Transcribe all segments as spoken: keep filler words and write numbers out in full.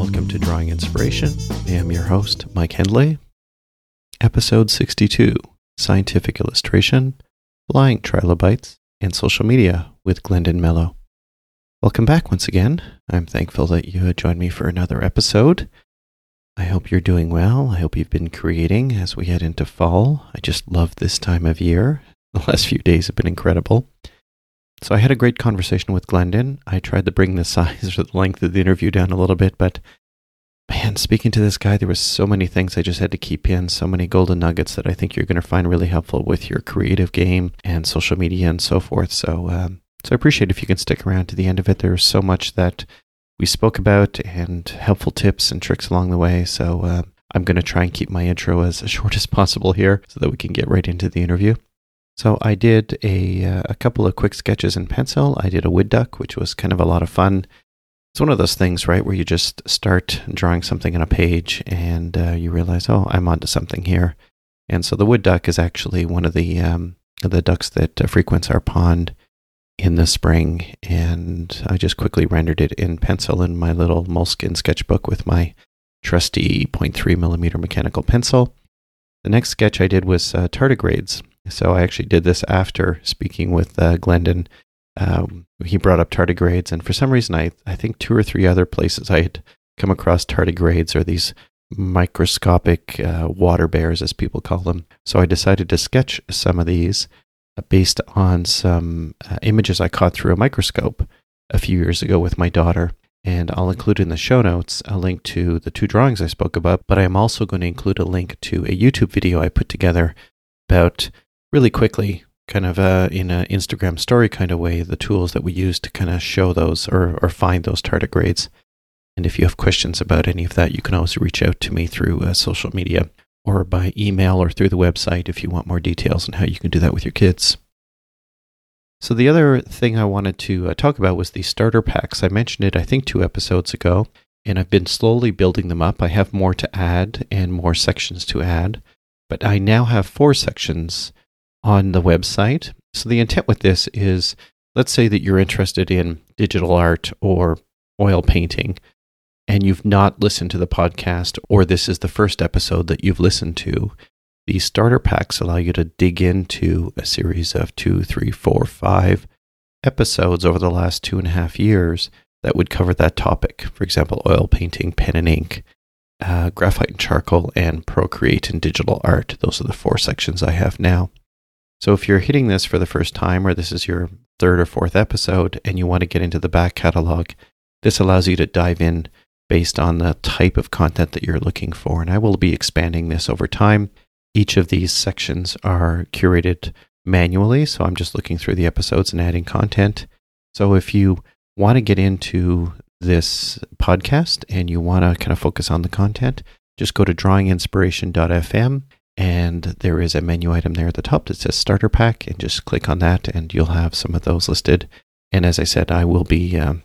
welcome to Drawing Inspiration. I am your host, Mike Hendley. Episode sixty-two, Scientific Illustration, Flying Trilobites, and Social Media with Glendon Mellow. Welcome back once again. I'm thankful that you have joined me for another episode. I hope you're doing well. I hope you've been creating as we head into fall. I just love this time of year. The last few days have been incredible. So I had a great conversation with Glendon. I tried to bring the size or the length of the interview down a little bit, but man, speaking to this guy, there was so many things I just had to keep in, so many golden nuggets that I think you're going to find really helpful with your creative game and social media and so forth. So, um, so I appreciate if you can stick around to the end of it. There's so much that we spoke about and helpful tips and tricks along the way. So uh, I'm going to try and keep my intro as short as possible here so that we can get right into the interview. So I did a, uh, a couple of quick sketches in pencil. I did a wood duck, which was kind of a lot of fun. It's one of those things, right, where you just start drawing something on a page and uh, you realize, oh, I'm onto something here. And so the wood duck is actually one of the um, the ducks that uh, frequents our pond in the spring. And I just quickly rendered it in pencil in my little Moleskine sketchbook with my trusty zero point three millimeter mechanical pencil. The next sketch I did was uh, tardigrades. So I actually did this after speaking with uh, Glendon. Um, he brought up tardigrades, and for some reason, I, I think two or three other places I had come across tardigrades, or these microscopic uh, water bears, as people call them. So I decided to sketch some of these uh, based on some uh, images I caught through a microscope a few years ago with my daughter. And I'll include in the show notes a link to the two drawings I spoke about, but I'm also going to include a link to a YouTube video I put together about really quickly, kind of uh, in an Instagram story kind of way, the tools that we use to kind of show those or, or find those tardigrades. And if you have questions about any of that, you can always reach out to me through uh, social media or by email or through the website if you want more details on how you can do that with your kids. So the other thing I wanted to uh, talk about was the starter packs. I mentioned it, I think, two episodes ago, and I've been slowly building them up. I have more to add and more sections to add, but I now have four sections on the website. So the intent with this is, let's say that you're interested in digital art or oil painting, and you've not listened to the podcast, or this is the first episode that you've listened to. These starter packs allow you to dig into a series of two, three, four, five episodes over the last two and a half years that would cover that topic. For example, oil painting, pen and ink, uh, graphite and charcoal, and Procreate and digital art. Those are the four sections I have now. So if you're hitting this for the first time, or this is your third or fourth episode, and you want to get into the back catalog, this allows you to dive in based on the type of content that you're looking for. And I will be expanding this over time. Each of these sections are curated manually, so I'm just looking through the episodes and adding content. So if you want to get into this podcast and you want to kind of focus on the content, just go to drawing inspiration dot f m. And there is a menu item there at the top that says Starter Pack, and just click on that and you'll have some of those listed. And as I said, I will be um,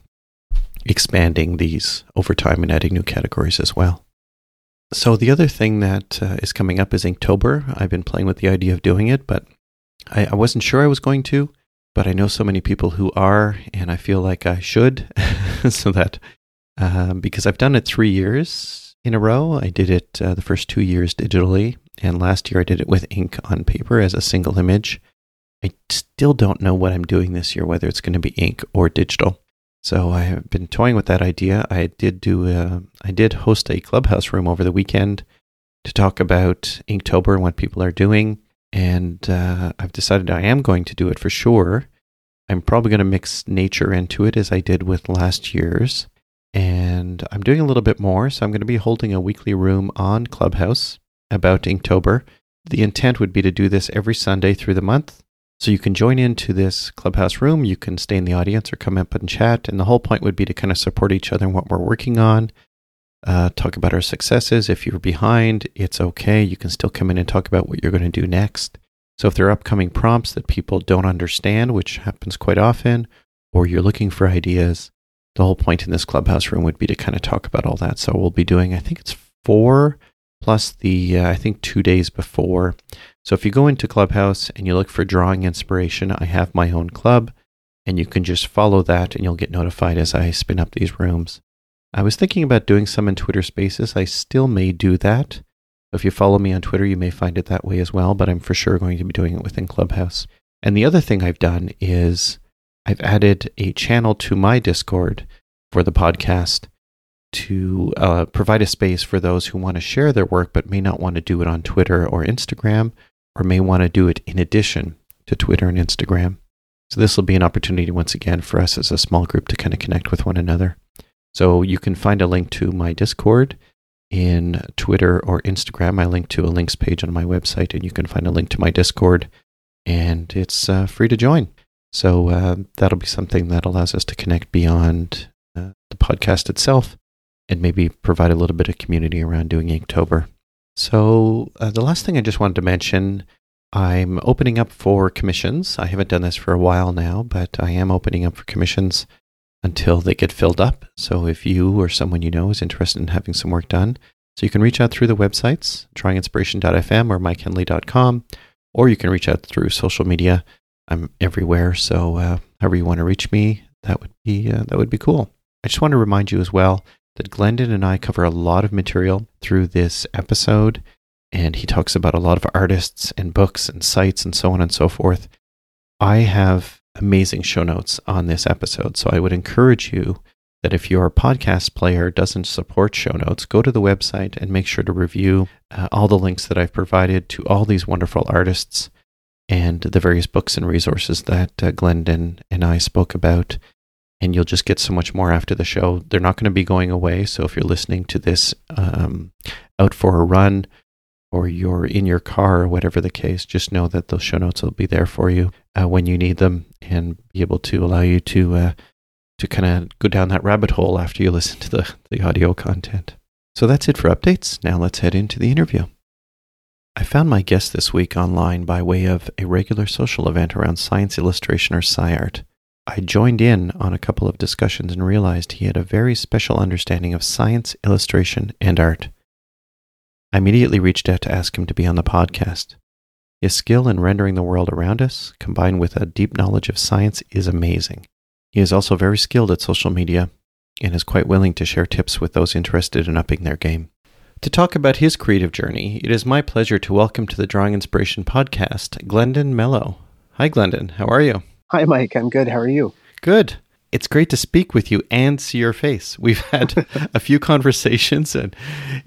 expanding these over time and adding new categories as well. So the other thing that uh, is coming up is Inktober. I've been playing with the idea of doing it, but I, I wasn't sure I was going to, but I know so many people who are, and I feel like I should. so that, um, because I've done it three years in a row. I did it uh, the first two years digitally. And last year I did it with ink on paper as a single image. I still don't know what I'm doing this year, whether it's going to be ink or digital. So I have been toying with that idea. I did do a, I did host a Clubhouse room over the weekend to talk about Inktober and what people are doing. And uh, I've decided I am going to do it for sure. I'm probably going to mix nature into it as I did with last year's. And I'm doing a little bit more. So I'm going to be holding a weekly room on Clubhouse about Inktober. The intent would be to do this every Sunday through the month. So you can join into this Clubhouse room, you can stay in the audience or come up and chat. And the whole point would be to kind of support each other in what we're working on, uh, talk about our successes. If you're behind, it's okay. You can still come in and talk about what you're going to do next. So if there are upcoming prompts that people don't understand, which happens quite often, or you're looking for ideas, the whole point in this Clubhouse room would be to kind of talk about all that. So we'll be doing, I think it's four plus the, uh, I think, two days before. So if you go into Clubhouse and you look for Drawing Inspiration, I have my own club, and you can just follow that and you'll get notified as I spin up these rooms. I was thinking about doing some in Twitter Spaces. I still may do that. If you follow me on Twitter, you may find it that way as well, but I'm for sure going to be doing it within Clubhouse. And the other thing I've done is I've added a channel to my Discord for the podcast to uh, provide a space for those who want to share their work but may not want to do it on Twitter or Instagram, or may want to do it in addition to Twitter and Instagram. So this will be an opportunity once again for us as a small group to kind of connect with one another. So you can find a link to my Discord in Twitter or Instagram. I link to a links page on my website, and you can find a link to my Discord, and it's uh, free to join. So uh, that'll be something that allows us to connect beyond uh, the podcast itself and maybe provide a little bit of community around doing Inktober. So uh, the last thing I just wanted to mention, I'm opening up for commissions. I haven't done this for a while now, but I am opening up for commissions until they get filled up. So if you or someone you know is interested in having some work done, so you can reach out through the websites, drawing inspiration dot f m or mike hendley dot com, or you can reach out through social media. I'm everywhere, so uh, however you want to reach me, that would be uh, that would be cool. I just want to remind you as well that Glendon and I cover a lot of material through this episode, and he talks about a lot of artists and books and sites and so on and so forth. I have amazing show notes on this episode, so I would encourage you that if your podcast player doesn't support show notes, go to the website and make sure to review uh, all the links that I've provided to all these wonderful artists and the various books and resources that uh, Glendon and I spoke about. And you'll just get so much more after the show. They're not going to be going away. So if you're listening to this um, out for a run, or you're in your car, or whatever the case, just know that those show notes will be there for you uh, when you need them, and be able to allow you to uh, to kind of go down that rabbit hole after you listen to the, the audio content. So that's it for updates. Now let's head into the interview. I found my guest this week online by way of a regular social event around science illustration or SciArt. I joined in on a couple of discussions and realized he had a very special understanding of science, illustration, and art. I immediately reached out to ask him to be on the podcast. His skill in rendering the world around us, combined with a deep knowledge of science, is amazing. He is also very skilled at social media and is quite willing to share tips with those interested in upping their game. To talk about his creative journey, it is my pleasure to welcome to the Drawing Inspiration podcast, Glendon Mellow. Hi, Glendon. How are you? Hi, Mike. I'm good. How are you? Good. It's great to speak with you and see your face. We've had a few conversations and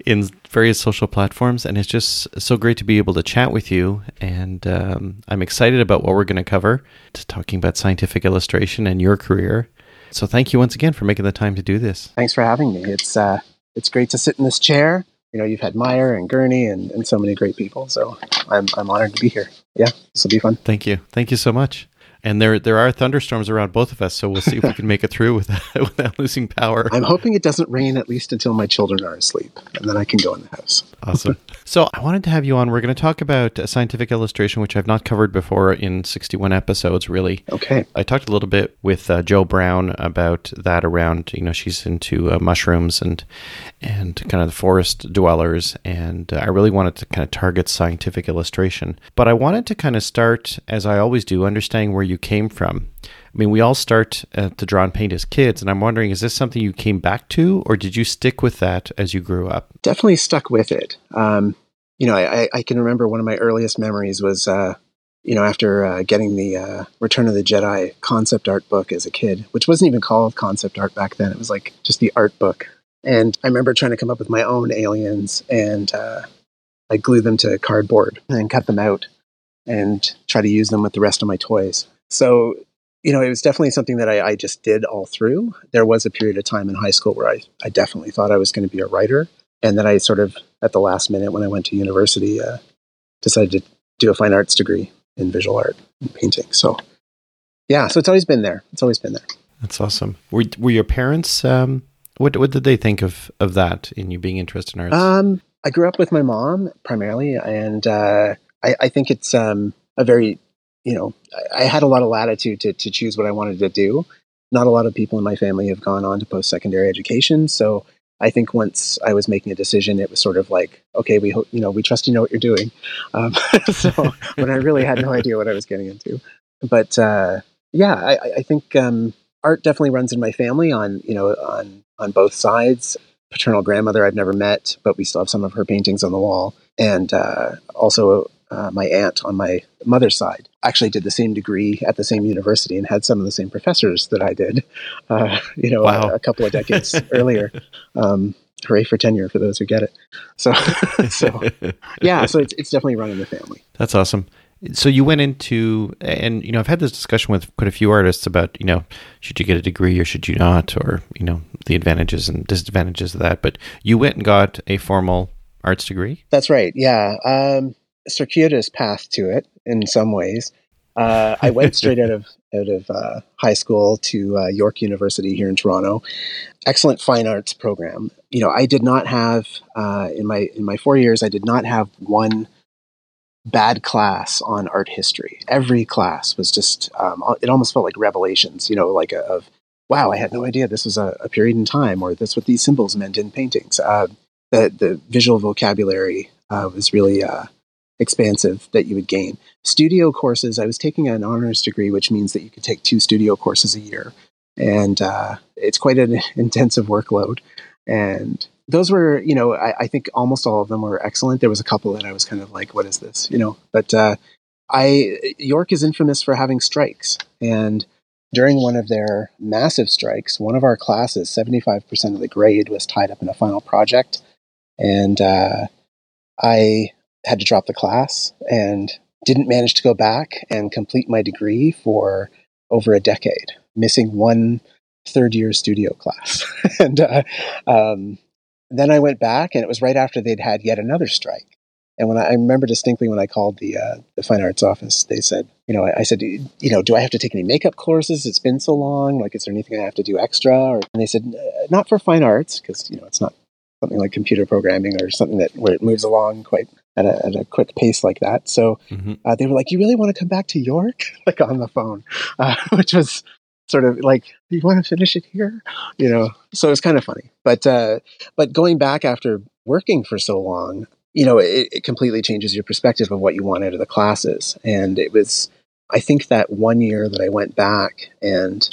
in various social platforms, and it's just so great to be able to chat with you. And um, I'm excited about what we're going to cover, to talking about scientific illustration and your career. So thank you once again for making the time to do this. Thanks for having me. It's uh, it's great to sit in this chair. You know, you've had Meyer and Gurney and, and so many great people. So I'm I'm honored to be here. Yeah, this will be fun. Thank you. Thank you so much. And there there are thunderstorms around both of us, so we'll see if we can make it through without, without losing power. I'm hoping it doesn't rain at least until my children are asleep, and then I can go in the house. Awesome. So I wanted to have you on. We're going to talk about scientific illustration, which I've not covered before in sixty-one episodes, really. Okay. I talked a little bit with uh, Jo Brown about that around, you know, she's into uh, mushrooms and, and kind of the forest dwellers, and uh, I really wanted to kind of target scientific illustration. But I wanted to kind of start, as I always do, understanding where you came from. I mean, we all start uh, to draw and paint as kids, and I'm wondering, is this something you came back to, or did you stick with that as you grew up? Definitely stuck with it. Um, you know, I, I can remember one of my earliest memories was, uh, you know, after uh, getting the uh, Return of the Jedi concept art book as a kid, which wasn't even called concept art back then. It was like just the art book. And I remember trying to come up with my own aliens, and uh, I glued them to cardboard and cut them out and try to use them with the rest of my toys. So, you know, it was definitely something that I, I just did all through. There was a period of time in high school where I, I definitely thought I was going to be a writer. And then I sort of, at the last minute when I went to university, uh, decided to do a fine arts degree in visual art and painting. So, yeah, so it's always been there. It's always been there. That's awesome. Were were your parents, um, what what did they think of, of that in you being interested in arts? Um, I grew up with my mom primarily, and uh, I, I think it's um, a very... You know, I had a lot of latitude to, to choose what I wanted to do. Not a lot of people in my family have gone on to post-secondary education. So I think once I was making a decision, it was sort of like, okay, we hope, you know, we trust you know what you're doing. Um, so when I really had no idea what I was getting into. But uh, yeah, I, I think um, art definitely runs in my family on, you know, on on both sides. Paternal grandmother I've never met, but we still have some of her paintings on the wall. And uh, also uh, my aunt on my mother's side actually did the same degree at the same university and had some of the same professors that I did, uh, you know, wow. a, a couple of decades earlier. Um, hooray for tenure for those who get it. So, so yeah, so it's, it's definitely run in the family. That's awesome. So you went into, and, you know, I've had this discussion with quite a few artists about, you know, should you get a degree or should you not, or, you know, the advantages and disadvantages of that. But you went and got a formal arts degree? That's right. Yeah. Um, circuitous path to it in some ways. Uh, I went straight out of out of uh, high school to uh, York University here in Toronto. Excellent fine arts program. You know, I did not have, uh, in my in my four years, I did not have one bad class on art history. Every class was just, um, it almost felt like revelations, you know, like a, of, wow, I had no idea this was a, a period in time, or that's what these symbols meant in paintings. Uh, the, the visual vocabulary uh, was really uh, expansive that you would gain. Studio courses, I was taking an honors degree, which means that you could take two studio courses a year. And uh, it's quite an intensive workload. And those were, you know, I, I think almost all of them were excellent. There was a couple that I was kind of like, what is this, you know? But uh, I York is infamous for having strikes. And during one of their massive strikes, one of our classes, seventy-five percent of the grade was tied up in a final project. And uh, I had to drop the class and didn't manage to go back and complete my degree for over a decade, missing one third year studio class. and uh, um Then I went back, and it was right after they'd had yet another strike. And when I, I remember distinctly when I called the uh, the fine arts office, they said, you know, I, I said, you know, do I have to take any makeup courses? It's been so long. Like, is there anything I have to do extra? Or, and they said, not for fine arts, because, you know, it's not something like computer programming or something that where it moves along quite at a, at a quick pace like that. So mm-hmm. uh, they were like, you really want to come back to York? Like on the phone, uh, which was sort of like, do you want to finish it here? You know, so it's kind of funny. But uh, but going back after working for so long, you know, it, it completely changes your perspective of what you want out of the classes. And it was, I think that one year that I went back and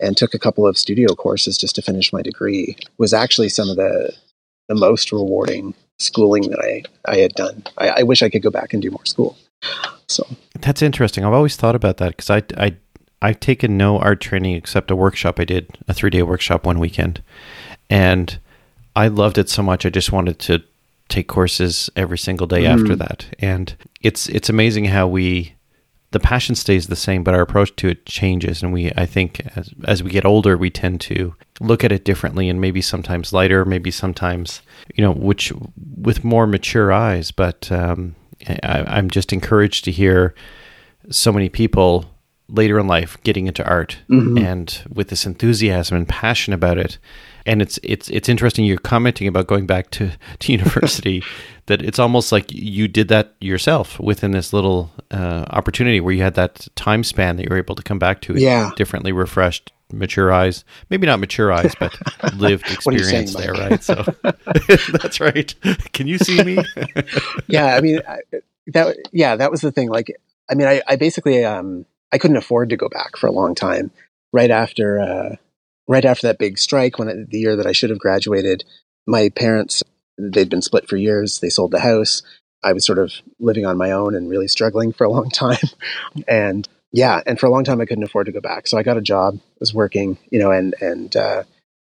and took a couple of studio courses just to finish my degree was actually some of the the most rewarding schooling that I, I had done. I, I wish I could go back and do more school. So that's interesting. I've always thought about that because I, I I've taken no art training except a workshop I did, a three-day workshop one weekend. And I loved it so much. I just wanted to take courses every single day mm. after that. And it's it's amazing how we, the passion stays the same, but our approach to it changes. And we, I think, as, as we get older, we tend to look at it differently and maybe sometimes lighter, maybe sometimes, you know, which with more mature eyes. But um, I, I'm just encouraged to hear so many people later in life getting into art mm-hmm. and with this enthusiasm and passion about it. And it's it's it's interesting you're commenting about going back to, to university, that it's almost like you did that yourself within this little uh, opportunity where you had that time span that you were able to come back to. Yeah. Differently refreshed, mature eyes, maybe not mature eyes, but lived experience saying, there, right? So that's right. Can you see me? yeah, I mean, I, that yeah, that was the thing. Like, I mean, I, I basically... um. I couldn't afford to go back for a long time. Right after, uh, right after that big strike, when it, the year that I should have graduated, my parents, they'd been split for years. They sold the house. I was sort of living on my own and really struggling for a long time. And yeah, and for a long time, I couldn't afford to go back. So I got a job, was working, you know, and, and, uh,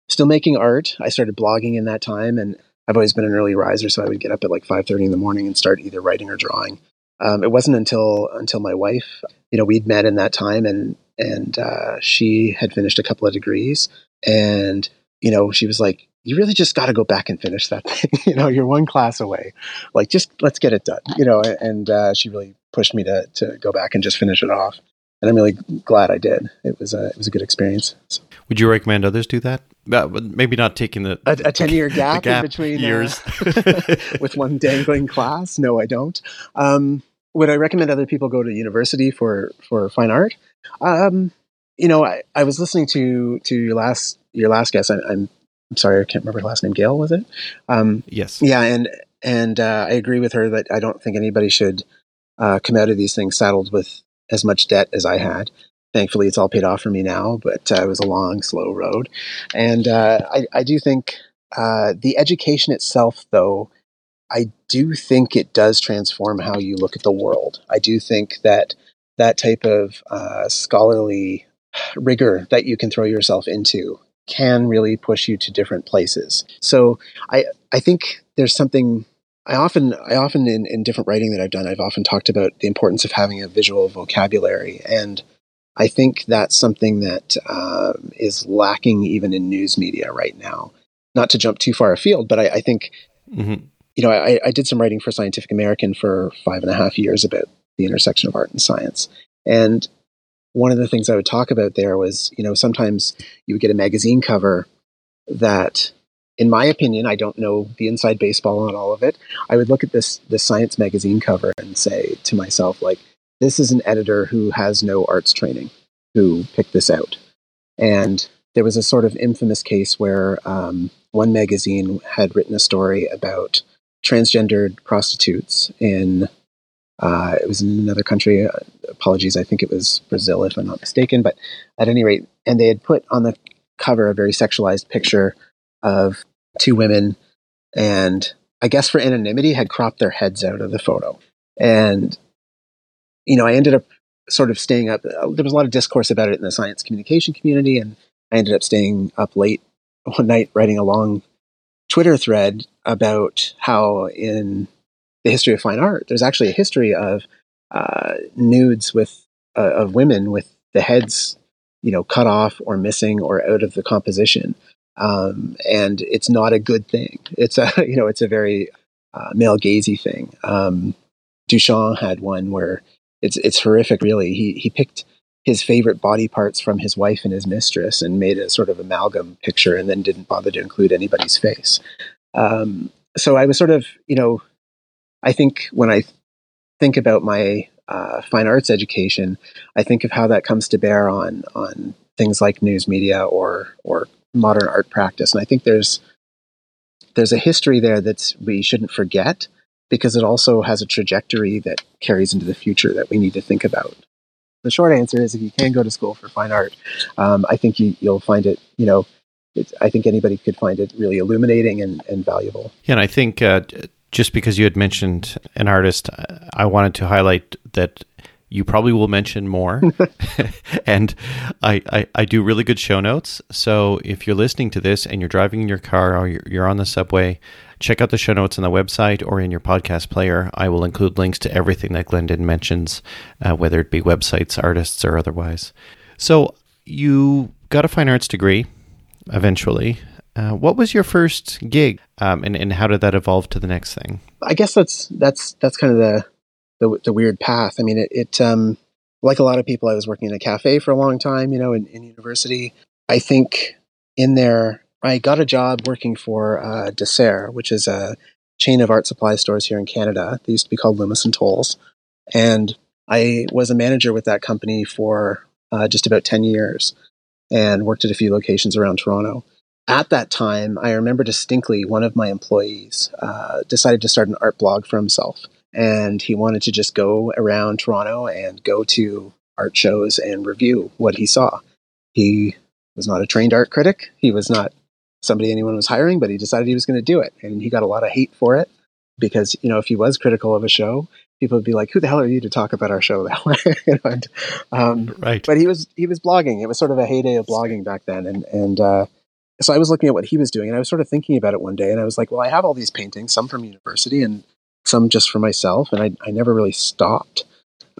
still making art. I started blogging in that time, and I've always been an early riser. So I would get up at like five thirty in the morning and start either writing or drawing. Um, it wasn't until until my wife, you know, we'd met in that time, and and uh, she had finished a couple of degrees, and you know, she was like, "You really just got to go back and finish that thing. You know, you're one class away. Like, just let's get it done." You know, and uh, she really pushed me to to go back and just finish it off, and I'm really glad I did. It was a it was a good experience. So. Would you recommend others do that? Uh, maybe not taking the a, a ten-year gap, gap in between years uh, with one dangling class. No, I don't. Um, would I recommend other people go to university for, for fine art? Um, you know, I, I was listening to to your last your last guest. I, I'm I'm sorry, I can't remember her last name. Gail, was it? Um, yes. Yeah, and and uh, I agree with her that I don't think anybody should uh, come out of these things saddled with as much debt as I had. thankfully it's all paid off for me now, but uh, it was a long, slow road. And uh, I, I do think uh, the education itself, though, I do think it does transform how you look at the world. I do think that that type of uh, scholarly rigor that you can throw yourself into can really push you to different places. So I I think there's something I often I often in, in different writing that I've done, I've often talked about the importance of having a visual vocabulary. And I think that's something that uh, is lacking even in news media right now. Not to jump too far afield, but I, I think, mm-hmm. you know, I, I did some writing for Scientific American for five and a half years about the intersection of art and science. And one of the things I would talk about there was, you know, sometimes you would get a magazine cover that, in my opinion, I don't know the inside baseball on all of it. I would look at this, this science magazine cover and say to myself, like, this is an editor who has no arts training, who picked this out. And there was a sort of infamous case where um, one magazine had written a story about transgendered prostitutes in, uh, it was in another country. Uh, apologies, I think it was Brazil, if I'm not mistaken. But at any rate, and they had put on the cover a very sexualized picture of two women, and I guess for anonymity had cropped their heads out of the photo. And you know, I ended up sort of staying up. There was a lot of discourse about it in the science communication community, and I ended up staying up late one night writing a long Twitter thread about how in the history of fine art, there's actually a history of uh, nudes with uh, of women with the heads, you know, cut off or missing or out of the composition. Um, and it's not a good thing. It's a, you know, it's a very uh, male gazy thing. Um, Duchamp had one where It's it's horrific, really. He he picked his favorite body parts from his wife and his mistress and made a sort of amalgam picture, and then didn't bother to include anybody's face. Um, so I was sort of, you know, I think when I think about my uh, fine arts education, I think of how that comes to bear on on things like news media or or modern art practice. And I think there's there's a history there that we shouldn't forget, because it also has a trajectory that carries into the future that we need to think about. The short answer is, if you can go to school for fine art, um, I think you, you'll find it, you know, it's, I think anybody could find it really illuminating and, and valuable. Yeah, and I think uh, just because you had mentioned an artist, I wanted to highlight that you probably will mention more. And I, I, I do really good show notes. So if you're listening to this and you're driving in your car or you're, you're on the subway, check out the show notes on the website or in your podcast player. I will include links to everything that Glendon mentions, uh, whether it be websites, artists, or otherwise. So you got a fine arts degree eventually. Uh, what was your first gig, um, and, and how did that evolve to the next thing? I guess that's that's that's kind of the... The, the weird path. I mean, it, it um, like a lot of people, I was working in a cafe for a long time, you know, in, in university. I think in there, I got a job working for uh, Dessert, which is a chain of art supply stores here in Canada. They used to be called Loomis and Toles. And I was a manager with that company for uh, just about ten years and worked at a few locations around Toronto. At that time, I remember distinctly one of my employees uh, decided to start an art blog for himself. And he wanted to just go around Toronto and go to art shows and review what he saw. He was not a trained art critic. He was not somebody anyone was hiring, but he decided he was going to do it. And he got a lot of hate for it because, you know, if he was critical of a show, people would be like, who the hell are you to talk about our show that way? You know, and, um, right. But he was he was blogging. It was sort of a heyday of blogging back then. And, and uh, so I was looking at what he was doing, and I was sort of thinking about it one day. And I was like, well, I have all these paintings, some from university and some just for myself. And I, I never really stopped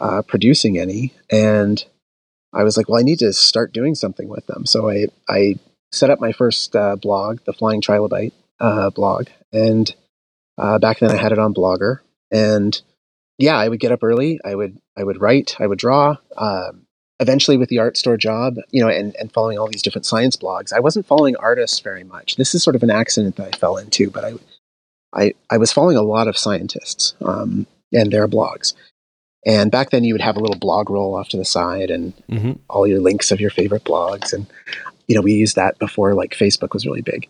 uh, producing any. And I was like, well, I need to start doing something with them. So I, I set up my first uh, blog, the Flying Trilobite uh, blog. And uh, back then I had it on Blogger. And yeah, I would get up early. I would, I would write, I would draw. Um, eventually with the art store job, you know, and, and following all these different science blogs, I wasn't following artists very much. This is sort of an accident that I fell into, but I I, I was following a lot of scientists um, and their blogs. And back then you would have a little blog roll off to the side and mm-hmm. all your links of your favorite blogs. And, you know, we used that before like Facebook was really big.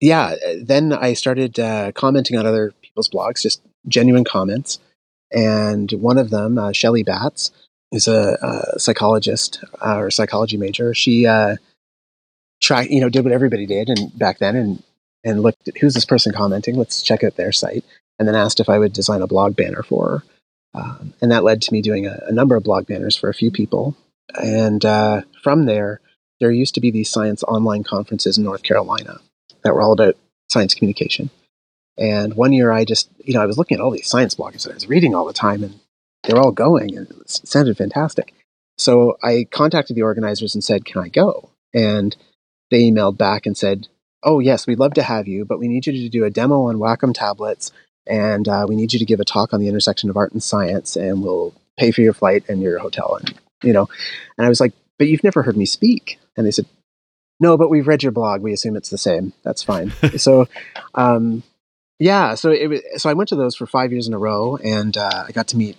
Yeah. Then I started uh, commenting on other people's blogs, just genuine comments. And one of them, uh, Shelley Batts, who's a, a psychologist uh, or psychology major, she uh, tried, you know, did what everybody did and back then and and looked at who's this person commenting. Let's check out their site, and then asked if I would design a blog banner for her, um, and that led to me doing a, a number of blog banners for a few people. And uh, from there, there used to be these science online conferences in North Carolina that were all about science communication. And one year I just, you know, I was looking at all these science bloggers that I was reading all the time, and they were all going, and it sounded fantastic. So I contacted the organizers and said, can I go? And they emailed back and said, oh, yes, we'd love to have you, but we need you to do a demo on Wacom tablets, and uh, we need you to give a talk on the intersection of art and science, and we'll pay for your flight and your hotel, and you know. And I was like, but you've never heard me speak. And they said, no, but we've read your blog. We assume it's the same. That's fine. so, um, yeah, so it was, so I went to those for five years in a row, and uh, I got to meet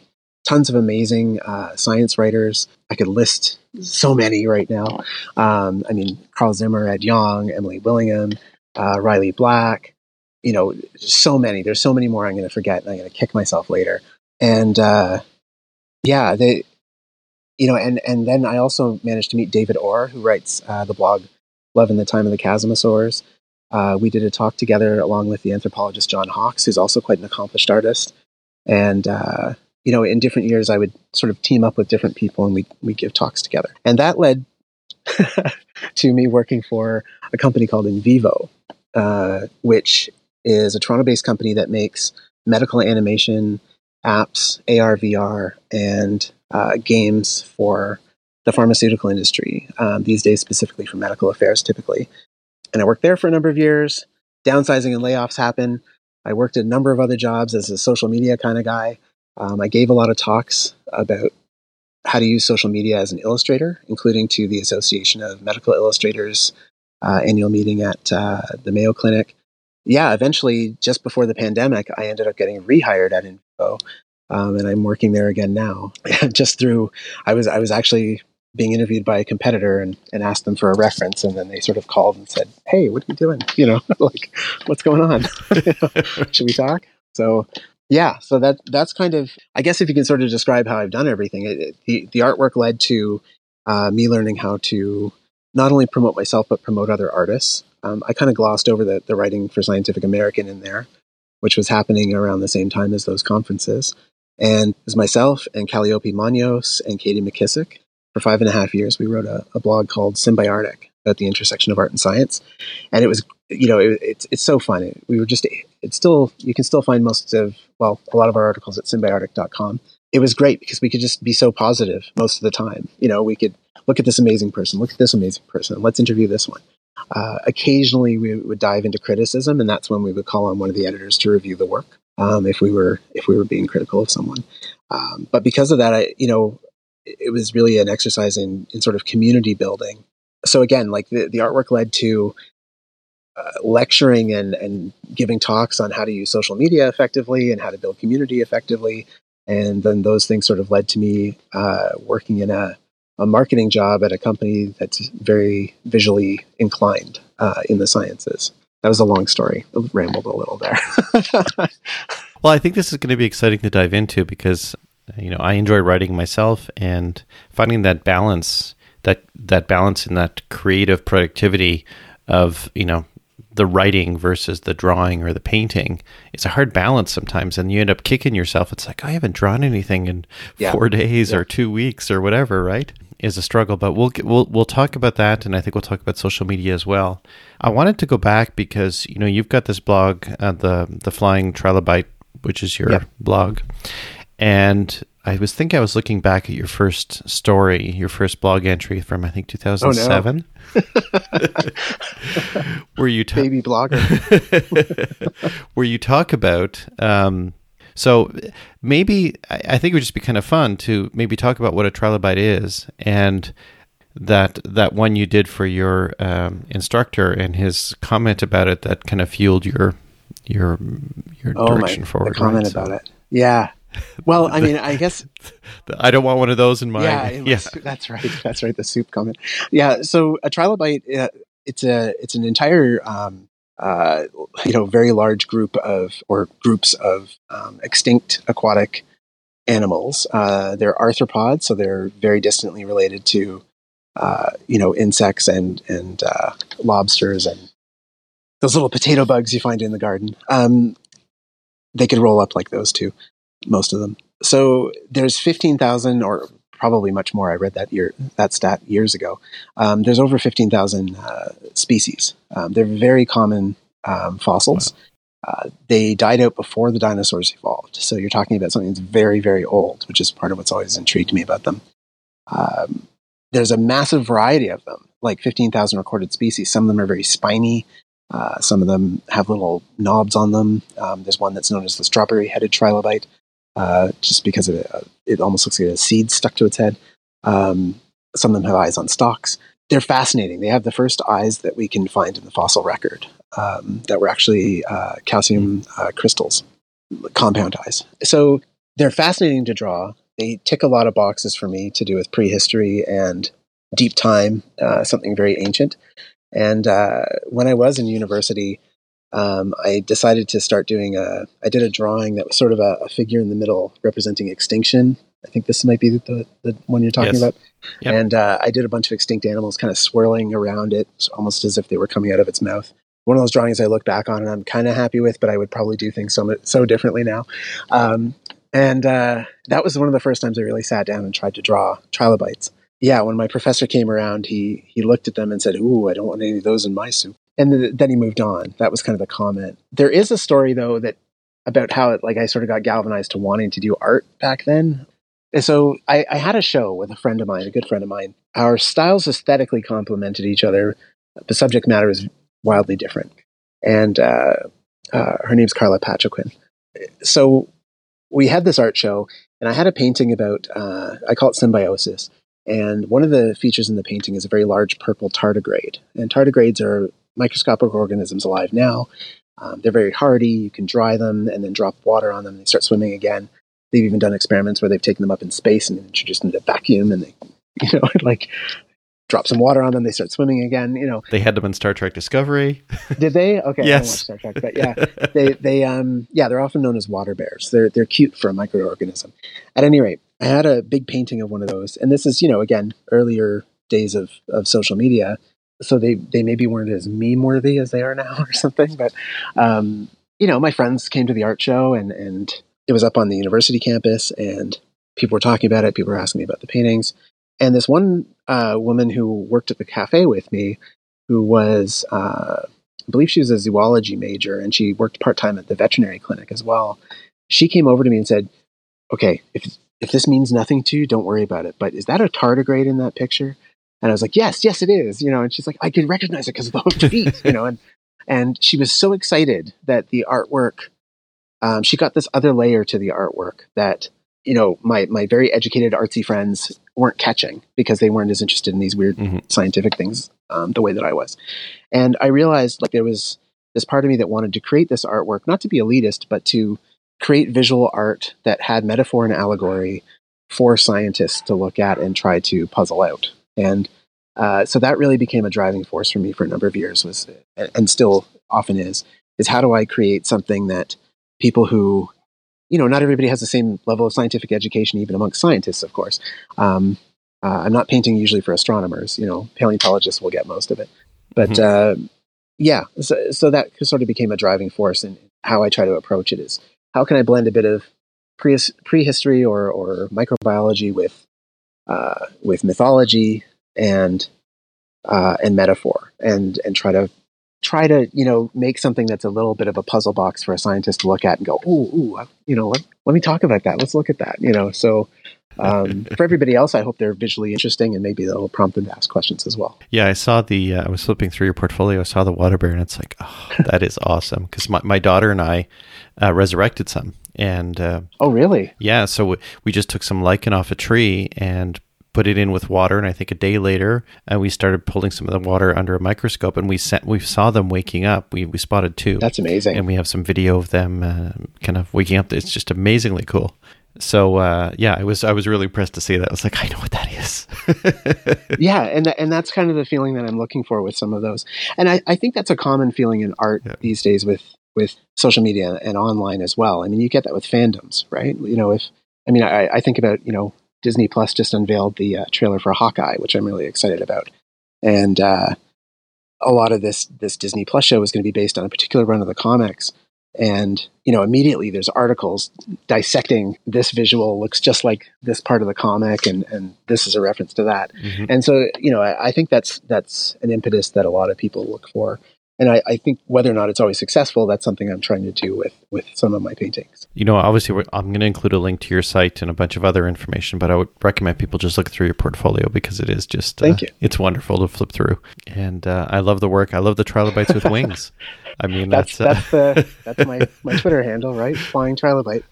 tons of amazing uh, science writers. I could list so many right now. Um, I mean, Carl Zimmer, Ed Yong, Emily Willingham, uh, Riley Black, you know, so many. There's so many more I'm going to forget, and I'm going to kick myself later. And uh, yeah, they... You know, and, and then I also managed to meet David Orr, who writes uh, the blog Love in the Time of the Chasmosaurs. Uh, we did a talk together along with the anthropologist John Hawkes, who's also quite an accomplished artist. And, uh, you know, in different years, I would sort of team up with different people and we we give talks together. And that led to me working for a company called Invivo, uh, which is a Toronto-based company that makes medical animation apps, A R, V R, and uh, games for the pharmaceutical industry, um, these days specifically for medical affairs typically. And I worked there for a number of years. Downsizing and layoffs happen. I worked a number of other jobs as a social media kind of guy. Um, I gave a lot of talks about how to use social media as an illustrator, including to the Association of Medical Illustrators uh, annual meeting at uh, the Mayo Clinic. Yeah, eventually, just before the pandemic, I ended up getting rehired at Invivo. Um, and I'm working there again now. Just through, I was I was actually being interviewed by a competitor and, and asked them for a reference, and then they sort of called and said, "Hey, what are you doing? You know, like what's going on? You know, should we talk?" So yeah, so that that's kind of, I guess if you can sort of describe how I've done everything. It, it, the the artwork led to uh, me learning how to not only promote myself but promote other artists. Um, I kind of glossed over the the writing for Scientific American in there, which was happening around the same time as those conferences. And it was myself and Calliope Manios and Katie McKissick. For five and a half years, we wrote a, a blog called Symbiotic about the intersection of art and science. And it was, you know, it, it's it's so fun. It, we were just, it's still, you can still find most of, well, a lot of our articles at symbiotic dot com. It was great because we could just be so positive most of the time. You know, we could look at this amazing person, look at this amazing person, let's interview this one. Uh, occasionally, we would dive into criticism, and that's when we would call on one of the editors to review the work. Um, if we were if we were being critical of someone, um, but because of that, I you know it was really an exercise in, in sort of community building. So again, like the, the artwork led to uh, lecturing and and giving talks on how to use social media effectively and how to build community effectively, and then those things sort of led to me uh, working in a, a marketing job at a company that's very visually inclined uh, in the sciences. That was a long story. I rambled a little there. Well, I think this is going to be exciting to dive into because, you know, I enjoy writing myself and finding that balance, that that balance in that creative productivity of, you know, the writing versus the drawing or the painting. It's a hard balance sometimes, and you end up kicking yourself. It's like, I haven't drawn anything in yeah. four days yeah. or two weeks or whatever, right? Is a struggle, but we'll we'll we'll talk about that, and I think we'll talk about social media as well. I wanted to go back because you know you've got this blog, uh, the the Flying Trilobite, which is your yep. blog, and I was thinking I was looking back at your first story, your first blog entry from I think two thousand seven. Oh, no. Where you ta- baby blogger, where you talk about. Um, So maybe, I think it would just be kind of fun to maybe talk about what a trilobite is, and that that one you did for your um, instructor and his comment about it that kind of fueled your your your oh, direction my, forward. The comment right? about so, it. Yeah. Well, I mean, I guess. I don't want one of those in my. Yeah, in my yeah. Soup, that's right. That's right. The soup comment. Yeah. So a trilobite, uh, it's a it's an entire um, Uh, you know, very large group of, or groups of um, extinct aquatic animals. Uh, they're arthropods, so they're very distantly related to, uh, you know, insects and and uh, lobsters and those little potato bugs you find in the garden. Um, they could roll up like those too, most of them. So there's fifteen thousand, or probably much more. I read that year that stat years ago. Um, there's over fifteen thousand uh, species. Um, they're very common um, fossils. Wow. Uh, they died out before the dinosaurs evolved. So you're talking about something that's very, very old, which is part of what's always intrigued me about them. Um, there's a massive variety of them, like fifteen thousand recorded species. Some of them are very spiny. Uh, some of them have little knobs on them. Um, there's one that's known as the strawberry-headed trilobite, uh, just because of it, uh, it almost looks like a seed stuck to its head. Um, some of them have eyes on stalks. They're fascinating. They have the first eyes that we can find in the fossil record um, that were actually uh, calcium uh, crystals, compound eyes. So they're fascinating to draw. They tick a lot of boxes for me to do with prehistory and deep time, uh, something very ancient. And uh, when I was in university, um, I decided to start doing a, I did a drawing that was sort of a, a figure in the middle representing extinction. I think this might be the, the one you're talking yes. about. Yep. And uh, I did a bunch of extinct animals kind of swirling around it, almost as if they were coming out of its mouth. One of those drawings I look back on and I'm kind of happy with, but I would probably do things so much, so differently now. Um, and uh, that was one of the first times I really sat down and tried to draw trilobites. Yeah, when my professor came around, he he looked at them and said, "Ooh, I don't want any of those in my soup." And th- then he moved on. That was kind of the comment. There is a story though that about how it, like I sort of got galvanized to wanting to do art back then. And so I, I had a show with a friend of mine, a good friend of mine. Our styles aesthetically complemented each other. The subject matter is wildly different, and uh, uh, her name's Carla Pachoquin. So we had this art show, and I had a painting about uh, I call it symbiosis. And one of the features in the painting is a very large purple tardigrade. And tardigrades are microscopic organisms alive now. Um, they're very hardy. You can dry them and then drop water on them, and they start swimming again. They've even done experiments where they've taken them up in space and introduced them to vacuum, and they, you know, like drop some water on them, they start swimming again. You know, they had them in Star Trek Discovery. Did they? Okay, yes. I don't watch Star Trek, but yeah, they they um yeah they're often known as water bears. They're they're cute for a microorganism. At any rate, I had a big painting of one of those, and this is, you know, again, earlier days of, of social media, so they, they maybe weren't as meme-worthy as they are now or something, but, um, you know, my friends came to the art show, and, and it was up on the university campus, and people were talking about it, people were asking me about the paintings, and this one uh, woman who worked at the cafe with me, who was, uh, I believe she was a zoology major, and she worked part-time at the veterinary clinic as well, she came over to me and said, "Okay, if If this means nothing to you, don't worry about it. But is that a tardigrade in that picture?" And I was like, "Yes, yes, it is." You know, and she's like, "I could recognize it because of the hooked feet." You know, and and she was so excited that the artwork, um, she got this other layer to the artwork that, you know, my my very educated artsy friends weren't catching because they weren't as interested in these weird mm-hmm. scientific things um, the way that I was. And I realized like there was this part of me that wanted to create this artwork, not to be elitist, but to create visual art that had metaphor and allegory for scientists to look at and try to puzzle out. And uh, so that really became a driving force for me for a number of years, was, and still often is, is how do I create something that people who, you know, not everybody has the same level of scientific education, even amongst scientists, of course. Um, uh, I'm not painting usually for astronomers, you know, paleontologists will get most of it. But mm-hmm. uh, yeah, so, so that sort of became a driving force in how I try to approach it is, how can I blend a bit of pre- prehistory or, or microbiology with uh, with mythology and uh, and metaphor, and and try to try to you know make something that's a little bit of a puzzle box for a scientist to look at and go, ooh, ooh you know, let, let me talk about that. Let's look at that. You know, so um, for everybody else, I hope they're visually interesting, and maybe that'll prompt them to ask questions as well. Yeah, I saw the. Uh, I was flipping through your portfolio. I saw the water bear, and it's like, oh, that is awesome, because my, my daughter and I. Uh, resurrected some, and uh, oh really? Yeah. So w- we just took some lichen off a tree and put it in with water, and I think a day later, uh, we started pulling some of the water under a microscope, and we sent we saw them waking up. We we spotted two. That's amazing. And we have some video of them uh, kind of waking up. It's just amazingly cool. So uh, yeah, I was I was really impressed to see that. I was like, I know what that is. Yeah, and th- and that's kind of the feeling that I'm looking for with some of those, and I, I think that's a common feeling in art yeah. these days with. with social media and online as well. I mean, you get that with fandoms, right? You know, if I mean, I, I think about, you know, Disney Plus just unveiled the uh, trailer for Hawkeye, which I'm really excited about. And uh, a lot of this this Disney Plus show is going to be based on a particular run of the comics. And, you know, immediately there's articles dissecting this visual looks just like this part of the comic, and, and this is a reference to that. Mm-hmm. And so, you know, I, I think that's that's an impetus that a lot of people look for. And I, I think whether or not it's always successful, that's something I'm trying to do with, with some of my paintings. You know, obviously, we're, I'm going to include a link to your site and a bunch of other information, but I would recommend people just look through your portfolio because it is just, Thank uh, you. It's wonderful to flip through. And uh, I love the work. I love the trilobites with wings. I mean, that's that's, uh, that's, the, that's my, my Twitter handle, right? Flying Trilobite.